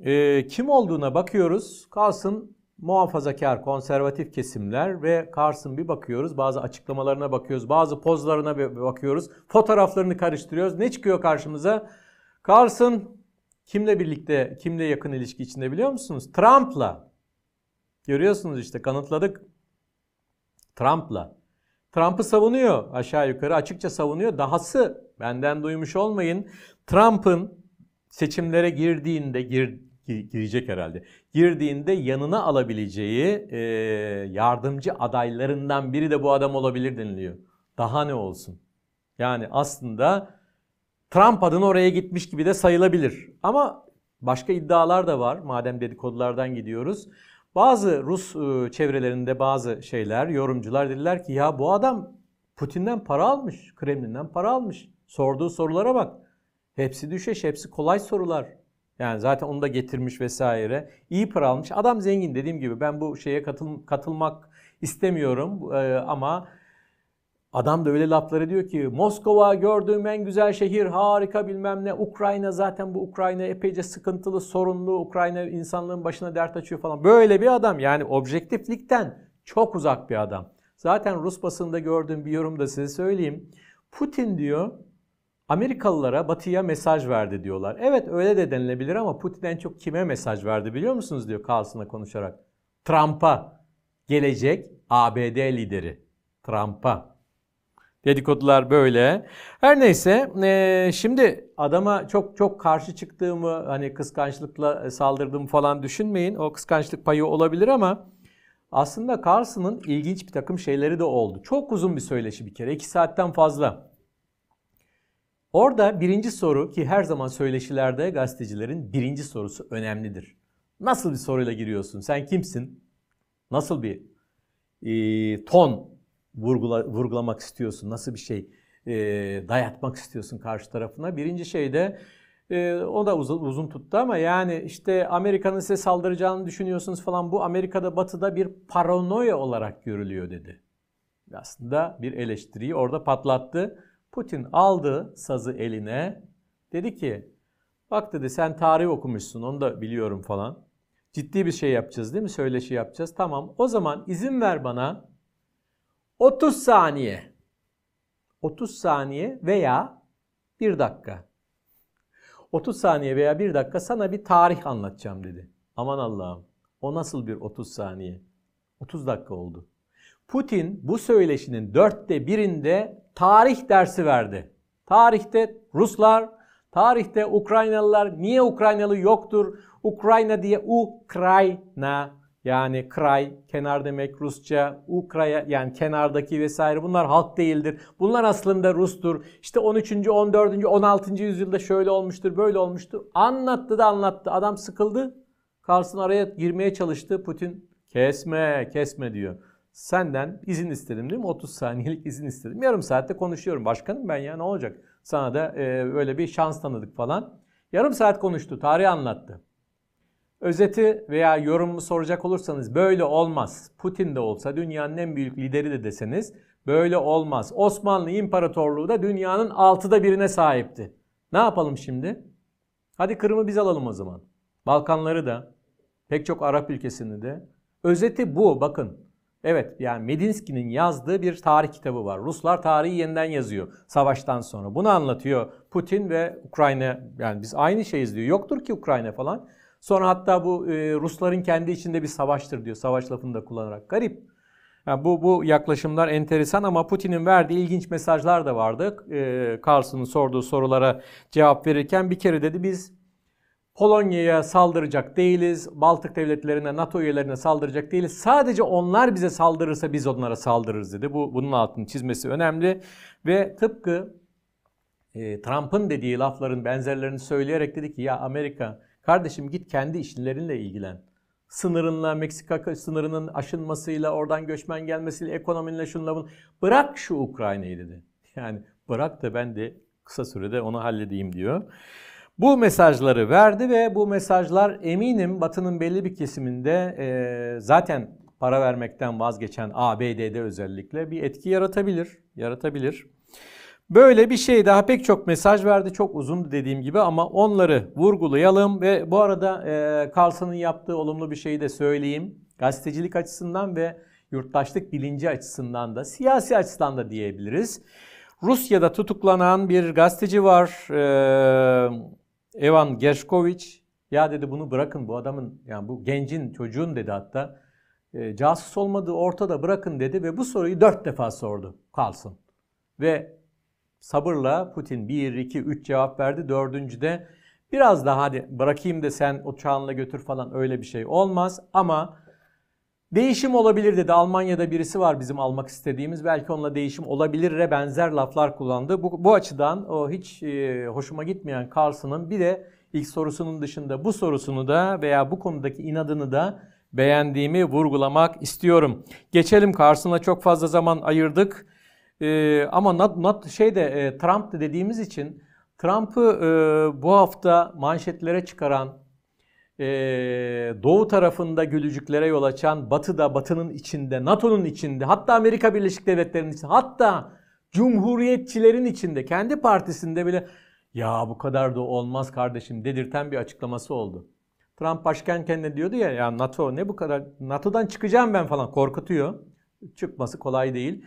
e, kim olduğuna bakıyoruz. Carlson muhafazakar, konservatif kesimler ve Carlson bir bakıyoruz. Bazı açıklamalarına bakıyoruz, bazı pozlarına bakıyoruz. Fotoğraflarını karıştırıyoruz. Ne çıkıyor karşımıza? Carlson kimle birlikte, kimle yakın ilişki içinde biliyor musunuz? Trump'la. Görüyorsunuz işte, kanıtladık. Trump'la. Trump'ı savunuyor aşağı yukarı, açıkça savunuyor. Dahası, benden duymuş olmayın, Trump'ın seçimlere girdiğinde, gir, girecek herhalde, girdiğinde yanına alabileceği e, yardımcı adaylarından biri de bu adam olabilir deniliyor. Daha ne olsun? Yani aslında Trump adına oraya gitmiş gibi de sayılabilir. Ama başka iddialar da var, madem dedikodulardan gidiyoruz. Bazı Rus çevrelerinde bazı şeyler, yorumcular dediler ki ya bu adam Putin'den para almış, Kremlin'den para almış. Sorduğu sorulara bak. Hepsi düşeş, hepsi kolay sorular. Yani zaten onu da getirmiş vesaire. İyi para almış. Adam zengin, dediğim gibi ben bu şeye katıl katılmak istemiyorum ee, ama adam da öyle lafları diyor ki Moskova gördüğüm en güzel şehir, harika bilmem ne. Ukrayna, zaten bu Ukrayna epeyce sıkıntılı, sorunlu. Ukrayna insanlığın başına dert açıyor falan. Böyle bir adam, yani objektiflikten çok uzak bir adam. Zaten Rus basında gördüğüm bir yorumda size söyleyeyim. Putin diyor Amerikalılara, Batı'ya mesaj verdi diyorlar. Evet öyle de denilebilir ama Putin en çok kime mesaj verdi biliyor musunuz diyor Carlson'la konuşarak. Trump'a, gelecek A B D lideri Trump'a. Dedikodular böyle. Her neyse ee, şimdi adama çok çok karşı çıktığımı, hani kıskançlıkla saldırdığımı falan düşünmeyin. O kıskançlık payı olabilir ama aslında Carlson'ın ilginç bir takım şeyleri de oldu. Çok uzun bir söyleşi bir kere. iki saatten fazla. Orada birinci soru, ki her zaman söyleşilerde gazetecilerin birinci sorusu önemlidir. Nasıl bir soruyla giriyorsun? Sen kimsin? Nasıl bir e, ton vurgula, vurgulamak istiyorsun? Nasıl bir şey e, dayatmak istiyorsun karşı tarafına? Birinci şey de E, o da uzun, uzun tuttu ama yani işte Amerika'nın size saldıracağını düşünüyorsunuz falan, bu Amerika'da Batı'da bir paranoya olarak görülüyor dedi. Aslında bir eleştiriyi orada patlattı. Putin aldı sazı eline, dedi ki bak dedi sen tarih okumuşsun, onu da biliyorum falan. Ciddi bir şey yapacağız değil mi? Söyleşi yapacağız. Tamam, o zaman izin ver bana otuz saniye. otuz saniye veya bir dakika. otuz saniye veya bir dakika sana bir tarih anlatacağım dedi. Aman Allah'ım, o nasıl bir otuz saniye? otuz dakika oldu. Putin bu söyleşinin dörtte birinde tarih dersi verdi. Tarihte Ruslar, tarihte Ukraynalılar, niye Ukraynalı yoktur? Ukrayna diye Ukrayna, yani kray kenar demek Rusça, Ukraya yani kenardaki vesaire, bunlar halk değildir. Bunlar aslında Rus'tur. İşte on üçüncü on dördüncü on altıncı yüzyılda şöyle olmuştur, böyle olmuştur. Anlattı da anlattı. Adam sıkıldı. Carlson araya girmeye çalıştı. Putin kesme, kesme diyor. Senden izin istedim değil mi? otuz saniyelik izin istedim. Yarım saatte konuşuyorum. Başkanım ben ya, ne olacak? Sana da e, böyle bir şans tanıdık falan. Yarım saat konuştu. Tarihi anlattı. Özeti veya yorumumu soracak olursanız böyle olmaz. Putin de olsa, dünyanın en büyük lideri de deseniz böyle olmaz. Osmanlı İmparatorluğu da dünyanın altıda birine sahipti. Ne yapalım şimdi? Hadi Kırım'ı biz alalım o zaman. Balkanları da, pek çok Arap ülkesini de. Özeti bu, bakın. Evet, yani Medinski'nin yazdığı bir tarih kitabı var. Ruslar tarihi yeniden yazıyor savaştan sonra. Bunu anlatıyor Putin ve Ukrayna. Yani biz aynı şeyiz diyor. Yoktur ki Ukrayna falan. Sonra hatta bu e, Rusların kendi içinde bir savaştır diyor. Savaş lafını da kullanarak. Garip. Yani bu, bu yaklaşımlar enteresan ama Putin'in verdiği ilginç mesajlar da vardı. E, Carlson'un sorduğu sorulara cevap verirken bir kere dedi biz Polonya'ya saldıracak değiliz. Baltık devletlerine, NATO üyelerine saldıracak değiliz. Sadece onlar bize saldırırsa biz onlara saldırırız dedi. Bu, bunun altını çizmesi önemli. Ve tıpkı e, Trump'ın dediği lafların benzerlerini söyleyerek dedi ki ya Amerika kardeşim git kendi işlerinle ilgilen. Sınırınla, Meksika sınırının aşınmasıyla, oradan göçmen gelmesiyle, ekonominle, şunla bunu. Bırak şu Ukrayna'yı dedi. Yani bırak da ben de kısa sürede onu halledeyim diyor. Bu mesajları verdi ve bu mesajlar eminim Batı'nın belli bir kesiminde e, zaten para vermekten vazgeçen A B D'de özellikle bir etki yaratabilir. Yaratabilir. Böyle bir şey, daha pek çok mesaj verdi. Çok uzundu dediğim gibi ama onları vurgulayalım ve bu arada e, Carlson'ın yaptığı olumlu bir şeyi de söyleyeyim. Gazetecilik açısından ve yurttaşlık bilinci açısından da, siyasi açısından da diyebiliriz. Rusya'da tutuklanan bir gazeteci var. E, Evan Gershkovich, ya dedi bunu bırakın bu adamın, yani bu gencin, çocuğun dedi hatta e, casus olmadığı ortada, bırakın dedi ve bu soruyu dört defa sordu Carlson. Ve sabırla Putin bir, iki, üç cevap verdi. Dördüncüde biraz daha hadi bırakayım da sen uçağınla götür falan, öyle bir şey olmaz ama değişim olabilir dedi. Almanya'da birisi var bizim almak istediğimiz, belki onunla değişim olabilir'e benzer laflar kullandı. Bu, bu açıdan o hiç e, hoşuma gitmeyen Carlson'ın bir de ilk sorusunun dışında bu sorusunu da veya bu konudaki inadını da beğendiğimi vurgulamak istiyorum. Geçelim, Carlson'a çok fazla zaman ayırdık e, ama not, not, şey de, e, Trump dediğimiz için Trump'ı e, bu hafta manşetlere çıkaran, Ee, doğu tarafında gülücüklere yol açan, Batı'da, Batı'nın içinde, NATO'nun içinde, hatta Amerika Birleşik Devletleri'nin içinde, hatta Cumhuriyetçilerin içinde, kendi partisinde bile ya bu kadar da olmaz kardeşim dedirten bir açıklaması oldu. Trump başkenken de diyordu ya, ya NATO ne bu kadar, NATO'dan çıkacağım ben falan, korkutuyor. Çıkması kolay değil.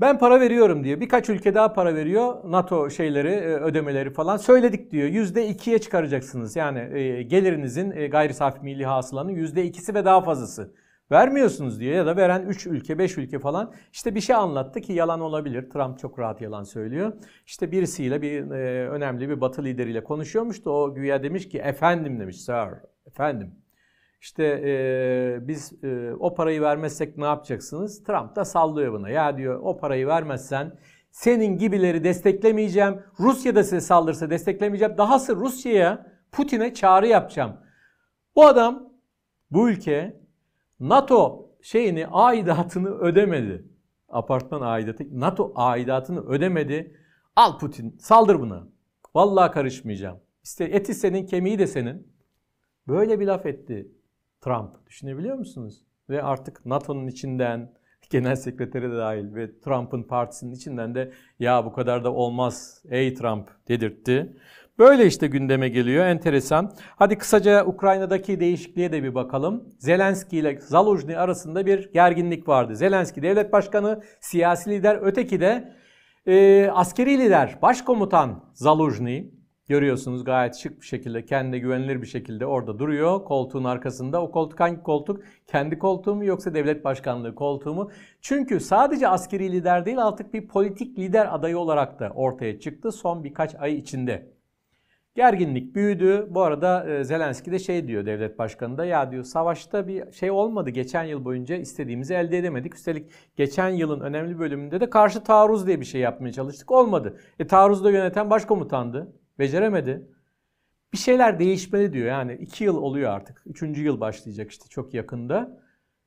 Ben para veriyorum diyor. Birkaç ülke daha para veriyor. NATO şeyleri, ödemeleri falan. Söyledik diyor. yüzde ikiye çıkaracaksınız. Yani gelirinizin, gayri safi milli hasılanın yüzde ikisi ve daha fazlası. Vermiyorsunuz diyor. Ya da veren üç ülke, beş ülke falan. İşte bir şey anlattı ki yalan olabilir. Trump çok rahat yalan söylüyor. İşte birisiyle, bir önemli bir Batı lideriyle konuşuyormuştu. O güya demiş ki efendim demiş. Sir, efendim. İşte e, biz e, o parayı vermezsek ne yapacaksınız? Trump da sallıyor buna. Ya diyor o parayı vermezsen senin gibileri desteklemeyeceğim. Rusya'da size saldırsa desteklemeyeceğim. Dahası Rusya'ya, Putin'e çağrı yapacağım. Bu adam, bu ülke NATO şeyini, aidatını ödemedi. Apartman aidatı, NATO aidatını ödemedi. Al Putin, saldır buna. Vallahi karışmayacağım. İşte eti senin, kemiği de senin. Böyle bir laf etti Trump. Düşünebiliyor musunuz? Ve artık NATO'nun içinden, genel sekreteri de dahil ve Trump'ın partisinin içinden de ya bu kadar da olmaz ey Trump dedirtti. Böyle işte gündeme geliyor. Enteresan. Hadi kısaca Ukrayna'daki değişikliğe de bir bakalım. Zelenski ile Zaluzhnyi arasında bir gerginlik vardı. Zelenski devlet başkanı, siyasi lider, öteki de e, askeri lider, başkomutan Zaluzhnyi. Görüyorsunuz gayet şık bir şekilde, kendine güvenilir bir şekilde orada duruyor koltuğun arkasında. O koltuk hangi koltuk? Kendi koltuğu mu yoksa devlet başkanlığı koltuğu mu? Çünkü sadece askeri lider değil, artık bir politik lider adayı olarak da ortaya çıktı son birkaç ay içinde. Gerginlik büyüdü. Bu arada Zelenski de şey diyor, devlet başkanı da, ya diyor savaşta bir şey olmadı. Geçen yıl boyunca istediğimizi elde edemedik. Üstelik geçen yılın önemli bölümünde de karşı taarruz diye bir şey yapmaya çalıştık. Olmadı. E taarruzda yöneten başkomutandı. Beceremedi. Bir şeyler değişmeli diyor. Yani iki yıl oluyor artık. Üçüncü yıl başlayacak işte çok yakında.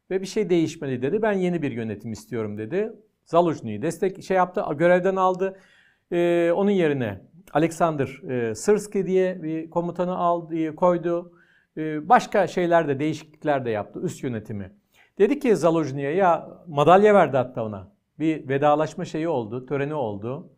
Ve bir şey değişmeli dedi. Ben yeni bir yönetim istiyorum dedi. Zaluzhnyi destek şey yaptı. Görevden aldı. Ee, onun yerine Oleksandr Syrskyi diye bir komutanı aldı, koydu. Ee, başka şeyler de, değişiklikler de yaptı. Üst yönetimi. Dedi ki Zaluzhnyi'ye, ya madalya verdi hatta ona. Bir vedalaşma şeyi oldu. Töreni oldu.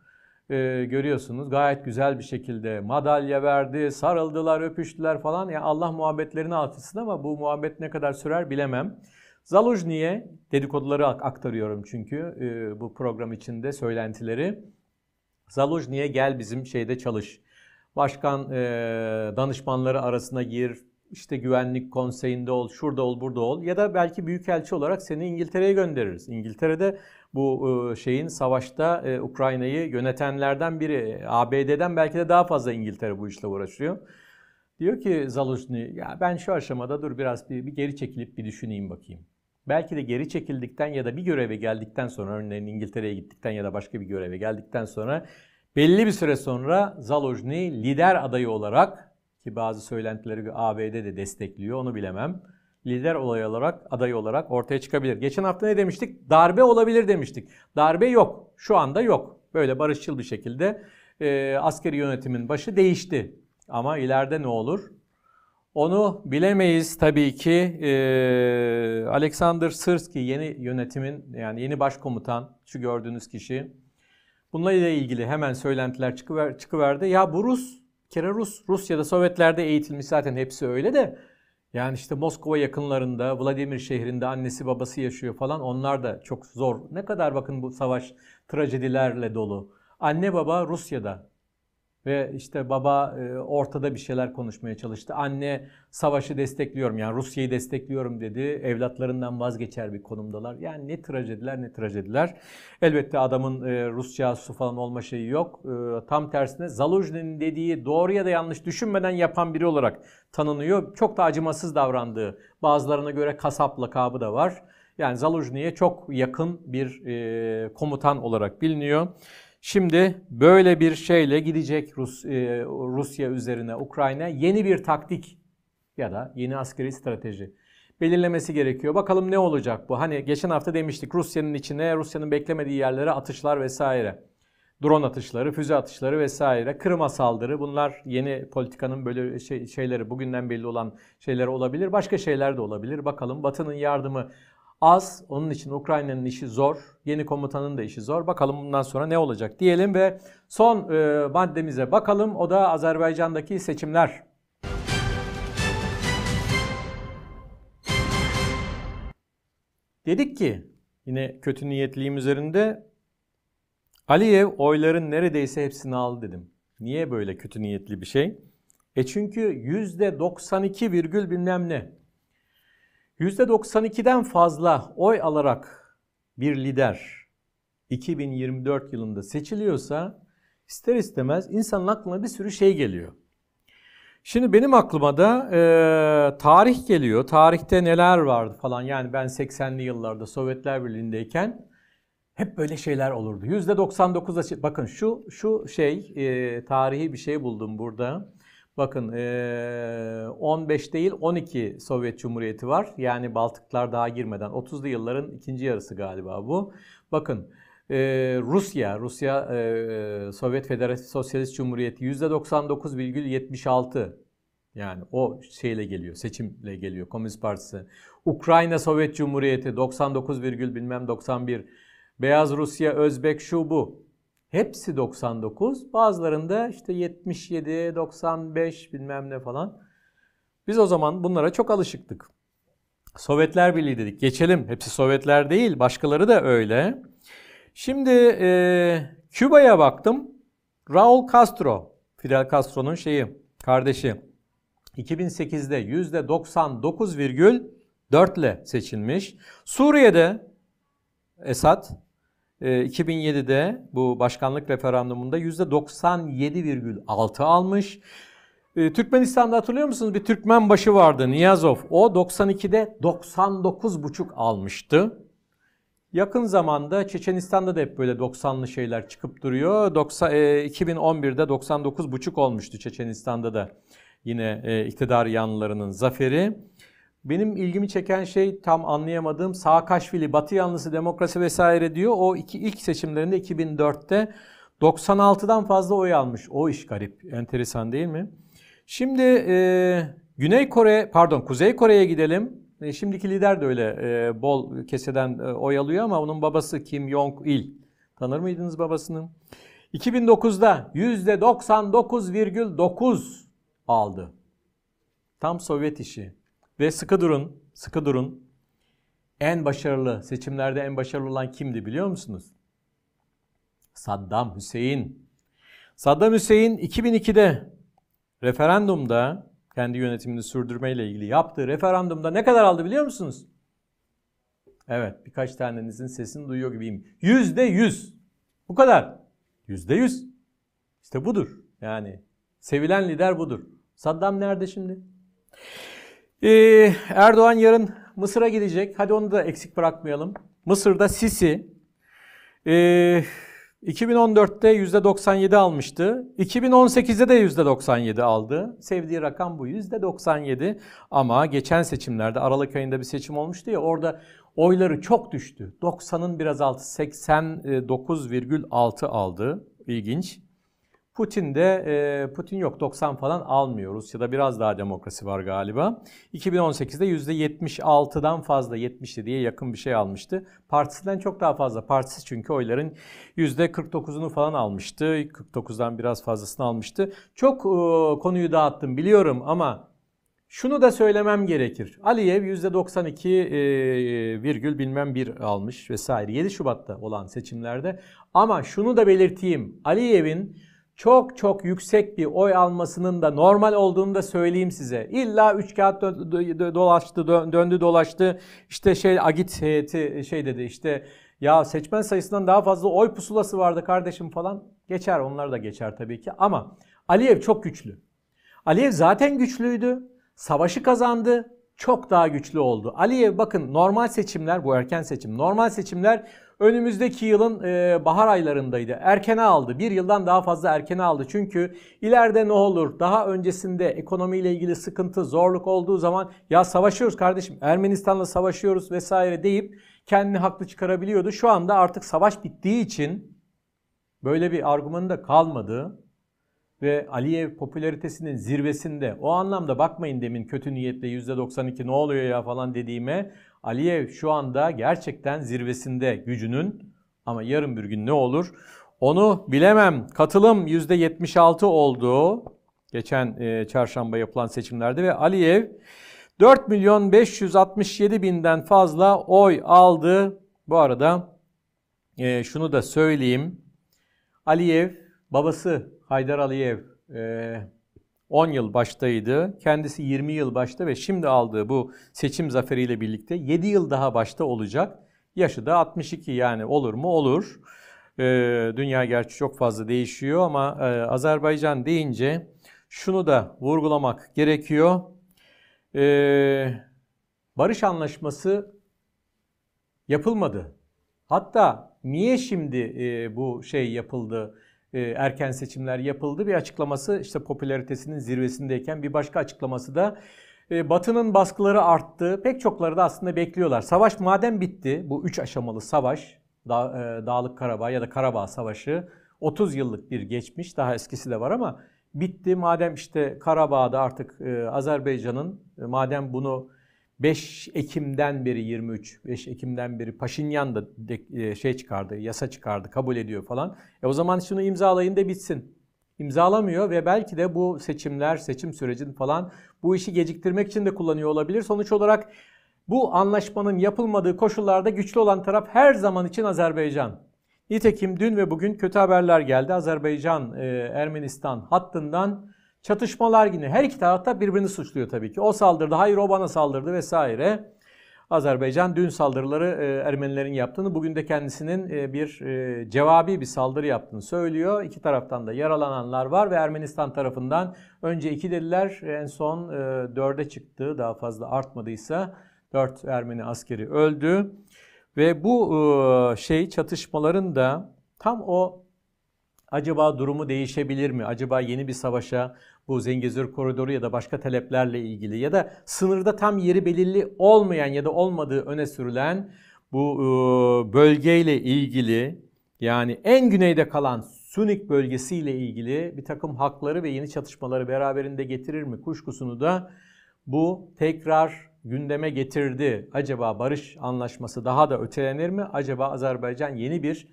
Ee, görüyorsunuz gayet güzel bir şekilde madalya verdi, sarıldılar, öpüştüler falan. Ya yani Allah muhabbetlerini artırsın ama bu muhabbet ne kadar sürer bilemem. Zaluzhnyi'ye dedikoduları aktarıyorum çünkü e, bu program içinde söylentileri. Zaluzhnyi'ye gel bizim şeyde çalış. Başkan e, danışmanları arasına gir, işte güvenlik konseyinde ol, şurada ol, burada ol. Ya da belki büyükelçi olarak seni İngiltere'ye göndeririz. İngiltere'de bu şeyin savaşta Ukrayna'yı yönetenlerden biri. A B D'den belki de daha fazla İngiltere bu işle uğraşıyor. Diyor ki Zaluzhnyi, ya ben şu aşamada dur biraz bir, bir geri çekilip bir düşüneyim bakayım. Belki de geri çekildikten ya da bir göreve geldikten sonra, örneğin İngiltere'ye gittikten ya da başka bir göreve geldikten sonra belli bir süre sonra Zaluzhnyi lider adayı olarak, ki bazı söylentileri A B D de destekliyor, onu bilemem, lider olay olarak, aday olarak ortaya çıkabilir. Geçen hafta ne demiştik? Darbe olabilir demiştik. Darbe yok. Şu anda yok. Böyle barışçıl bir şekilde e, askeri yönetimin başı değişti. Ama ileride ne olur? Onu bilemeyiz tabii ki. E, Oleksandr Syrskyi yeni yönetimin, yani yeni başkomutan, şu gördüğünüz kişi. Bununla ilgili hemen söylentiler çıkıver, çıkıverdi. Ya bu Rus, bir kere Rus. Rusya'da, Sovyetler'de eğitilmiş zaten hepsi öyle de. Yani işte Moskova yakınlarında, Vladimir şehrinde annesi babası yaşıyor falan. Onlar da çok zor. Ne kadar bakın bu savaş trajedilerle dolu. Anne baba Rusya'da. Ve işte baba e, ortada bir şeyler konuşmaya çalıştı. Anne savaşı destekliyorum, yani Rusya'yı destekliyorum dedi. Evlatlarından vazgeçer bir konumdalar. Yani ne trajediler ne trajediler. Elbette adamın e, Rus casusu falan olma şeyi yok. E, tam tersine Zaluzhnyi'nin dediği doğru ya da yanlış düşünmeden yapan biri olarak tanınıyor. Çok da acımasız davrandığı, bazılarına göre kasap lakabı da var. Yani Zaluzhnyi'ye çok yakın bir e, komutan olarak biliniyor. Şimdi böyle bir şeyle gidecek Rus, e, Rusya üzerine Ukrayna, yeni bir taktik ya da yeni askeri strateji belirlemesi gerekiyor. Bakalım ne olacak bu? Hani geçen hafta demiştik Rusya'nın içine, Rusya'nın beklemediği yerlere atışlar vesaire. Drone atışları, füze atışları vesaire. Kırım'a saldırı, bunlar yeni politikanın böyle şey, şeyleri, bugünden belli olan şeyler olabilir. Başka şeyler de olabilir. Bakalım Batı'nın yardımı az. Onun için Ukrayna'nın işi zor. Yeni komutanın da işi zor. Bakalım bundan sonra ne olacak diyelim ve son e, maddemize bakalım. O da Azerbaycan'daki seçimler. Dedik ki yine kötü niyetliğim üzerinde, Aliyev oyların neredeyse hepsini aldı dedim. Niye böyle kötü niyetli bir şey? E çünkü yüzde doksan iki virgül bilmem ne. yüzde doksan iki'den fazla oy alarak bir lider iki bin yirmi dört yılında seçiliyorsa ister istemez insanın aklına bir sürü şey geliyor. Şimdi benim aklıma da e, tarih geliyor. Tarihte neler vardı falan. Yani ben seksenli yıllarda Sovyetler Birliği'ndeyken hep böyle şeyler olurdu. yüzde doksan dokuz'a bakın şu şu şey e, tarihi bir şey buldum burada. Bakın on beş değil on iki Sovyet Cumhuriyeti var. Yani Baltıklar daha girmeden. otuzlu yılların ikinci yarısı galiba bu. Bakın Ee, Rusya, Rusya e, Sovyet Federasyonu Sosyalist Cumhuriyeti yüzde doksan dokuz virgül yetmiş altı yani o şeyle geliyor, seçimle geliyor Komünist Partisi. Ukrayna Sovyet Cumhuriyeti doksan dokuz virgül bilmem doksan bir. Beyaz Rusya, Özbek şu bu. Hepsi doksan dokuz. Bazılarında işte yetmiş yedi, doksan beş bilmem ne falan. Biz o zaman bunlara çok alışıktık. Sovyetler Birliği dedik. Geçelim. Hepsi Sovyetler değil. Başkaları da öyle. Şimdi e, Küba'ya baktım. Raul Castro, Fidel Castro'nun şeyi, kardeşi. iki bin sekizde yüzde doksan dokuz virgül dört ile seçilmiş. Suriye'de Esad iki bin yedide bu başkanlık referandumunda yüzde doksan yedi virgül altı almış. Türkmenistan'da hatırlıyor musunuz? Bir Türkmen başı vardı, Niyazov. O doksan ikide doksan dokuz virgül beş almıştı. Yakın zamanda Çeçenistan'da da hep böyle doksanlı şeyler çıkıp duruyor. iki bin on birde doksan dokuz virgül beş olmuştu Çeçenistan'da da. Yine iktidar yanlılarının zaferi. Benim ilgimi çeken şey tam anlayamadığım Saakashvili, Batı yanlısı demokrasi vesaire diyor. O iki ilk seçimlerinde iki bin dörtte doksan altıdan fazla oy almış. O iş garip. Enteresan değil mi? Şimdi e, Güney Kore, pardon Kuzey Kore'ye gidelim. E, şimdiki lider de öyle e, bol keseden e, oy alıyor ama onun babası Kim Jong-il. Tanır mıydınız babasını? iki bin dokuzda yüzde doksan dokuz virgül dokuz aldı. Tam Sovyet işi. Ve sıkı durun, sıkı durun. En başarılı, seçimlerde en başarılı olan kimdi biliyor musunuz? Saddam Hüseyin. Saddam Hüseyin iki bin ikide referandumda, kendi yönetimini sürdürmeyle ilgili yaptığı referandumda ne kadar aldı biliyor musunuz? Evet, birkaç tanenizin sesini duyuyor gibiyim. yüzde yüz. Bu kadar. yüzde yüz. İşte budur. Yani sevilen lider budur. Saddam nerede şimdi? Ee, Erdoğan yarın Mısır'a gidecek. Hadi onu da eksik bırakmayalım. Mısır'da Sisi ee, iki bin on dörtte yüzde doksan yedi almıştı. iki bin on sekizde de yüzde doksan yedi aldı. Sevdiği rakam bu yüzde doksan yedi. Ama geçen seçimlerde Aralık ayında bir seçim olmuştu ya, orada oyları çok düştü. doksanın biraz altı, seksen dokuz virgül altı aldı. İlginç. Putin'de Putin yok, doksan falan almıyor. Rusya'da biraz daha demokrasi var galiba. iki bin on sekizde yüzde yetmiş altıdan fazla, yetmiş yediye yakın bir şey almıştı. Partisinden çok daha fazla. Partisi çünkü oyların yüzde kırk dokuzunu falan almıştı. kırk dokuzdan biraz fazlasını almıştı. Çok konuyu dağıttım biliyorum ama şunu da söylemem gerekir. Aliyev yüzde doksan iki virgül bilmem bir almış vesaire. yedi Şubat'ta olan seçimlerde. Ama şunu da belirteyim. Aliyev'in çok çok yüksek bir oy almasının da normal olduğunu da söyleyeyim size. İlla üç kağıt dolaştı, döndü dolaştı. İşte şey Agit heyeti şey dedi işte, ya seçmen sayısından daha fazla oy pusulası vardı kardeşim falan. Geçer, onlar da geçer tabii ki ama Aliyev çok güçlü. Aliyev zaten güçlüydü. Savaşı kazandı. Çok daha güçlü oldu. Aliyev bakın normal seçimler, bu erken seçim, normal seçimler önümüzdeki yılın e, bahar aylarındaydı. Erkene aldı. Bir yıldan daha fazla erkene aldı. Çünkü ileride ne olur? Daha öncesinde ekonomiyle ilgili sıkıntı, zorluk olduğu zaman ya savaşıyoruz kardeşim, Ermenistan'la savaşıyoruz vesaire deyip kendini haklı çıkarabiliyordu. Şu anda artık savaş bittiği için böyle bir argümanı da kalmadı. Ve Aliyev popülaritesinin zirvesinde. O anlamda bakmayın demin kötü niyetle yüzde doksan iki ne oluyor ya falan dediğime. Aliyev şu anda gerçekten zirvesinde gücünün, ama yarın bir gün ne olur onu bilemem. Katılım yüzde yetmiş altı oldu geçen e, çarşamba yapılan seçimlerde ve Aliyev dört milyon beş yüz altmış yedi binden fazla oy aldı. Bu arada e, şunu da söyleyeyim. Aliyev, babası Haydar Aliyev on yıl baştaydı. Kendisi yirmi yıl başta ve şimdi aldığı bu seçim zaferiyle birlikte yedi yıl daha başta olacak. Yaşı da altmış iki, yani olur mu? Olur. Dünya gerçi çok fazla değişiyor ama Azerbaycan deyince şunu da vurgulamak gerekiyor. Barış anlaşması yapılmadı. Hatta niye şimdi bu şey yapıldı? Erken seçimler yapıldı. Bir açıklaması işte popülaritesinin zirvesindeyken, bir başka açıklaması da Batı'nın baskıları arttı. Pek çokları da aslında bekliyorlar. Savaş madem bitti, bu üç aşamalı savaş, Dağlık Karabağ ya da Karabağ Savaşı otuz yıllık bir geçmiş, daha eskisi de var ama bitti. Madem işte Karabağ'da artık Azerbaycan'ın, madem bunu beş Ekim'den beri yirmi üç, beş Ekim'den beri Paşinyan da şey çıkardı, yasa çıkardı, kabul ediyor falan. E o zaman şunu imzalayın da bitsin. İmzalamıyor ve belki de bu seçimler, seçim sürecini falan bu işi geciktirmek için de kullanıyor olabilir. Sonuç olarak bu anlaşmanın yapılmadığı koşullarda güçlü olan taraf her zaman için Azerbaycan. Nitekim dün ve bugün kötü haberler geldi. Azerbaycan, Ermenistan hattından çatışmalar yine. Her iki tarafta birbirini suçluyor tabii ki. O saldırdı, hayır o bana saldırdı vesaire. Azerbaycan dün saldırıları Ermenilerin yaptığını, bugün de kendisinin bir cevabi bir saldırı yaptığını söylüyor. İki taraftan da yaralananlar var ve Ermenistan tarafından önce iki dediler, en son dörde çıktı. Daha fazla artmadıysa dört Ermeni askeri öldü. Ve bu şey çatışmaların da tam o, acaba durumu değişebilir mi? Acaba yeni bir savaşa, bu Zengezur koridoru ya da başka taleplerle ilgili ya da sınırda tam yeri belirli olmayan ya da olmadığı öne sürülen bu bölgeyle ilgili, yani en güneyde kalan Sunik bölgesiyle ilgili bir takım hakları ve yeni çatışmaları beraberinde getirir mi kuşkusunu da bu tekrar gündeme getirdi. Acaba barış anlaşması daha da ötelenir mi? Acaba Azerbaycan yeni bir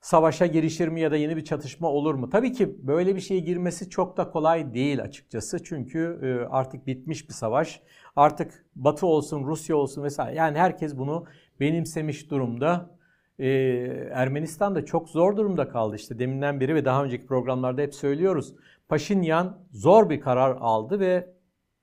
savaşa girişir mi ya da yeni bir çatışma olur mu? Tabii ki böyle bir şeye girmesi çok da kolay değil açıkçası. Çünkü artık bitmiş bir savaş. Artık Batı olsun, Rusya olsun vesaire. Yani herkes bunu benimsemiş durumda. Ee, Ermenistan da çok zor durumda kaldı. İşte deminden beri ve daha önceki programlarda hep söylüyoruz. Paşinyan zor bir karar aldı ve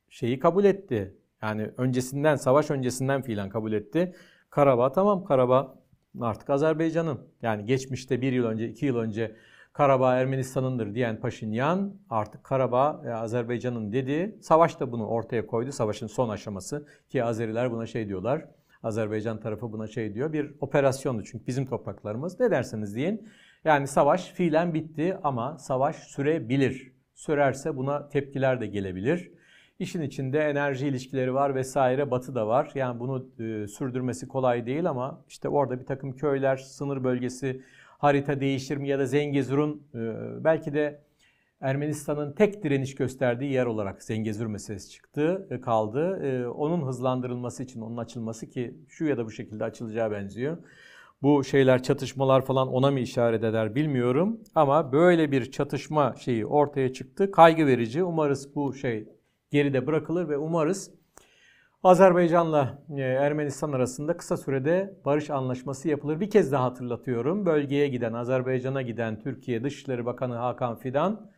şeyi kabul etti. Yani öncesinden, savaş öncesinden filan kabul etti. Karabağ, tamam Karabağ artık Azerbaycan'ın, yani geçmişte bir yıl önce, iki yıl önce Karabağ Ermenistan'ındır diyen Paşinyan artık Karabağ Azerbaycan'ın dedi. Savaş da bunu ortaya koydu. Savaşın son aşaması ki Azeriler buna şey diyorlar. Azerbaycan tarafı buna şey diyor. Bir operasyondu çünkü bizim topraklarımız. Ne derseniz deyin. Yani savaş fiilen bitti ama savaş sürebilir. Sürerse buna tepkiler de gelebilir. İşin içinde enerji ilişkileri var vesaire, Batı da var. Yani bunu e, sürdürmesi kolay değil ama işte orada bir takım köyler, sınır bölgesi, harita değişir mi ya da Zengezur'un e, belki de Ermenistan'ın tek direniş gösterdiği yer olarak Zengezur meselesi çıktı, e, kaldı. E, onun hızlandırılması için, onun açılması ki şu ya da bu şekilde açılacağı benziyor. Bu şeyler, çatışmalar falan ona mı işaret eder bilmiyorum ama böyle bir çatışma şeyi ortaya çıktı. Kaygı verici. Umarız bu şey geride bırakılır ve umarız Azerbaycan'la Ermenistan arasında kısa sürede barış anlaşması yapılır. Bir kez daha hatırlatıyorum. Bölgeye giden, Azerbaycan'a giden Türkiye Dışişleri Bakanı Hakan Fidan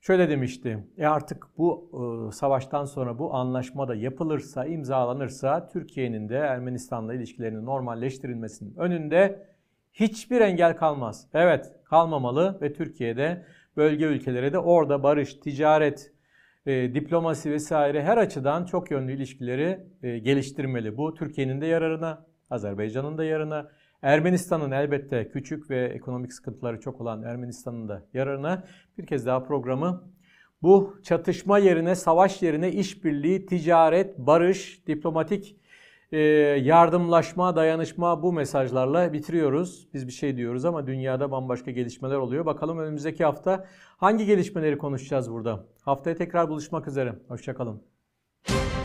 şöyle demişti. E artık bu e, savaştan sonra bu anlaşma da yapılırsa, imzalanırsa Türkiye'nin de Ermenistan'la ilişkilerinin normalleştirilmesinin önünde hiçbir engel kalmaz. Evet, kalmamalı ve Türkiye'de, bölge ülkelere de orada barış, ticaret, E, diplomasi vesaire her açıdan çok yönlü ilişkileri e, geliştirmeli. Bu Türkiye'nin de yararına, Azerbaycan'ın da yararına, Ermenistan'ın elbette küçük ve ekonomik sıkıntıları çok olan Ermenistan'ın da yararına. Bir kez daha programı bu çatışma yerine, savaş yerine işbirliği, ticaret, barış, diplomatik e, yardımlaşma, dayanışma, bu mesajlarla bitiriyoruz. Biz bir şey diyoruz ama dünyada bambaşka gelişmeler oluyor. Bakalım önümüzdeki hafta hangi gelişmeleri konuşacağız burada? Haftaya tekrar buluşmak üzere. Hoşça kalın.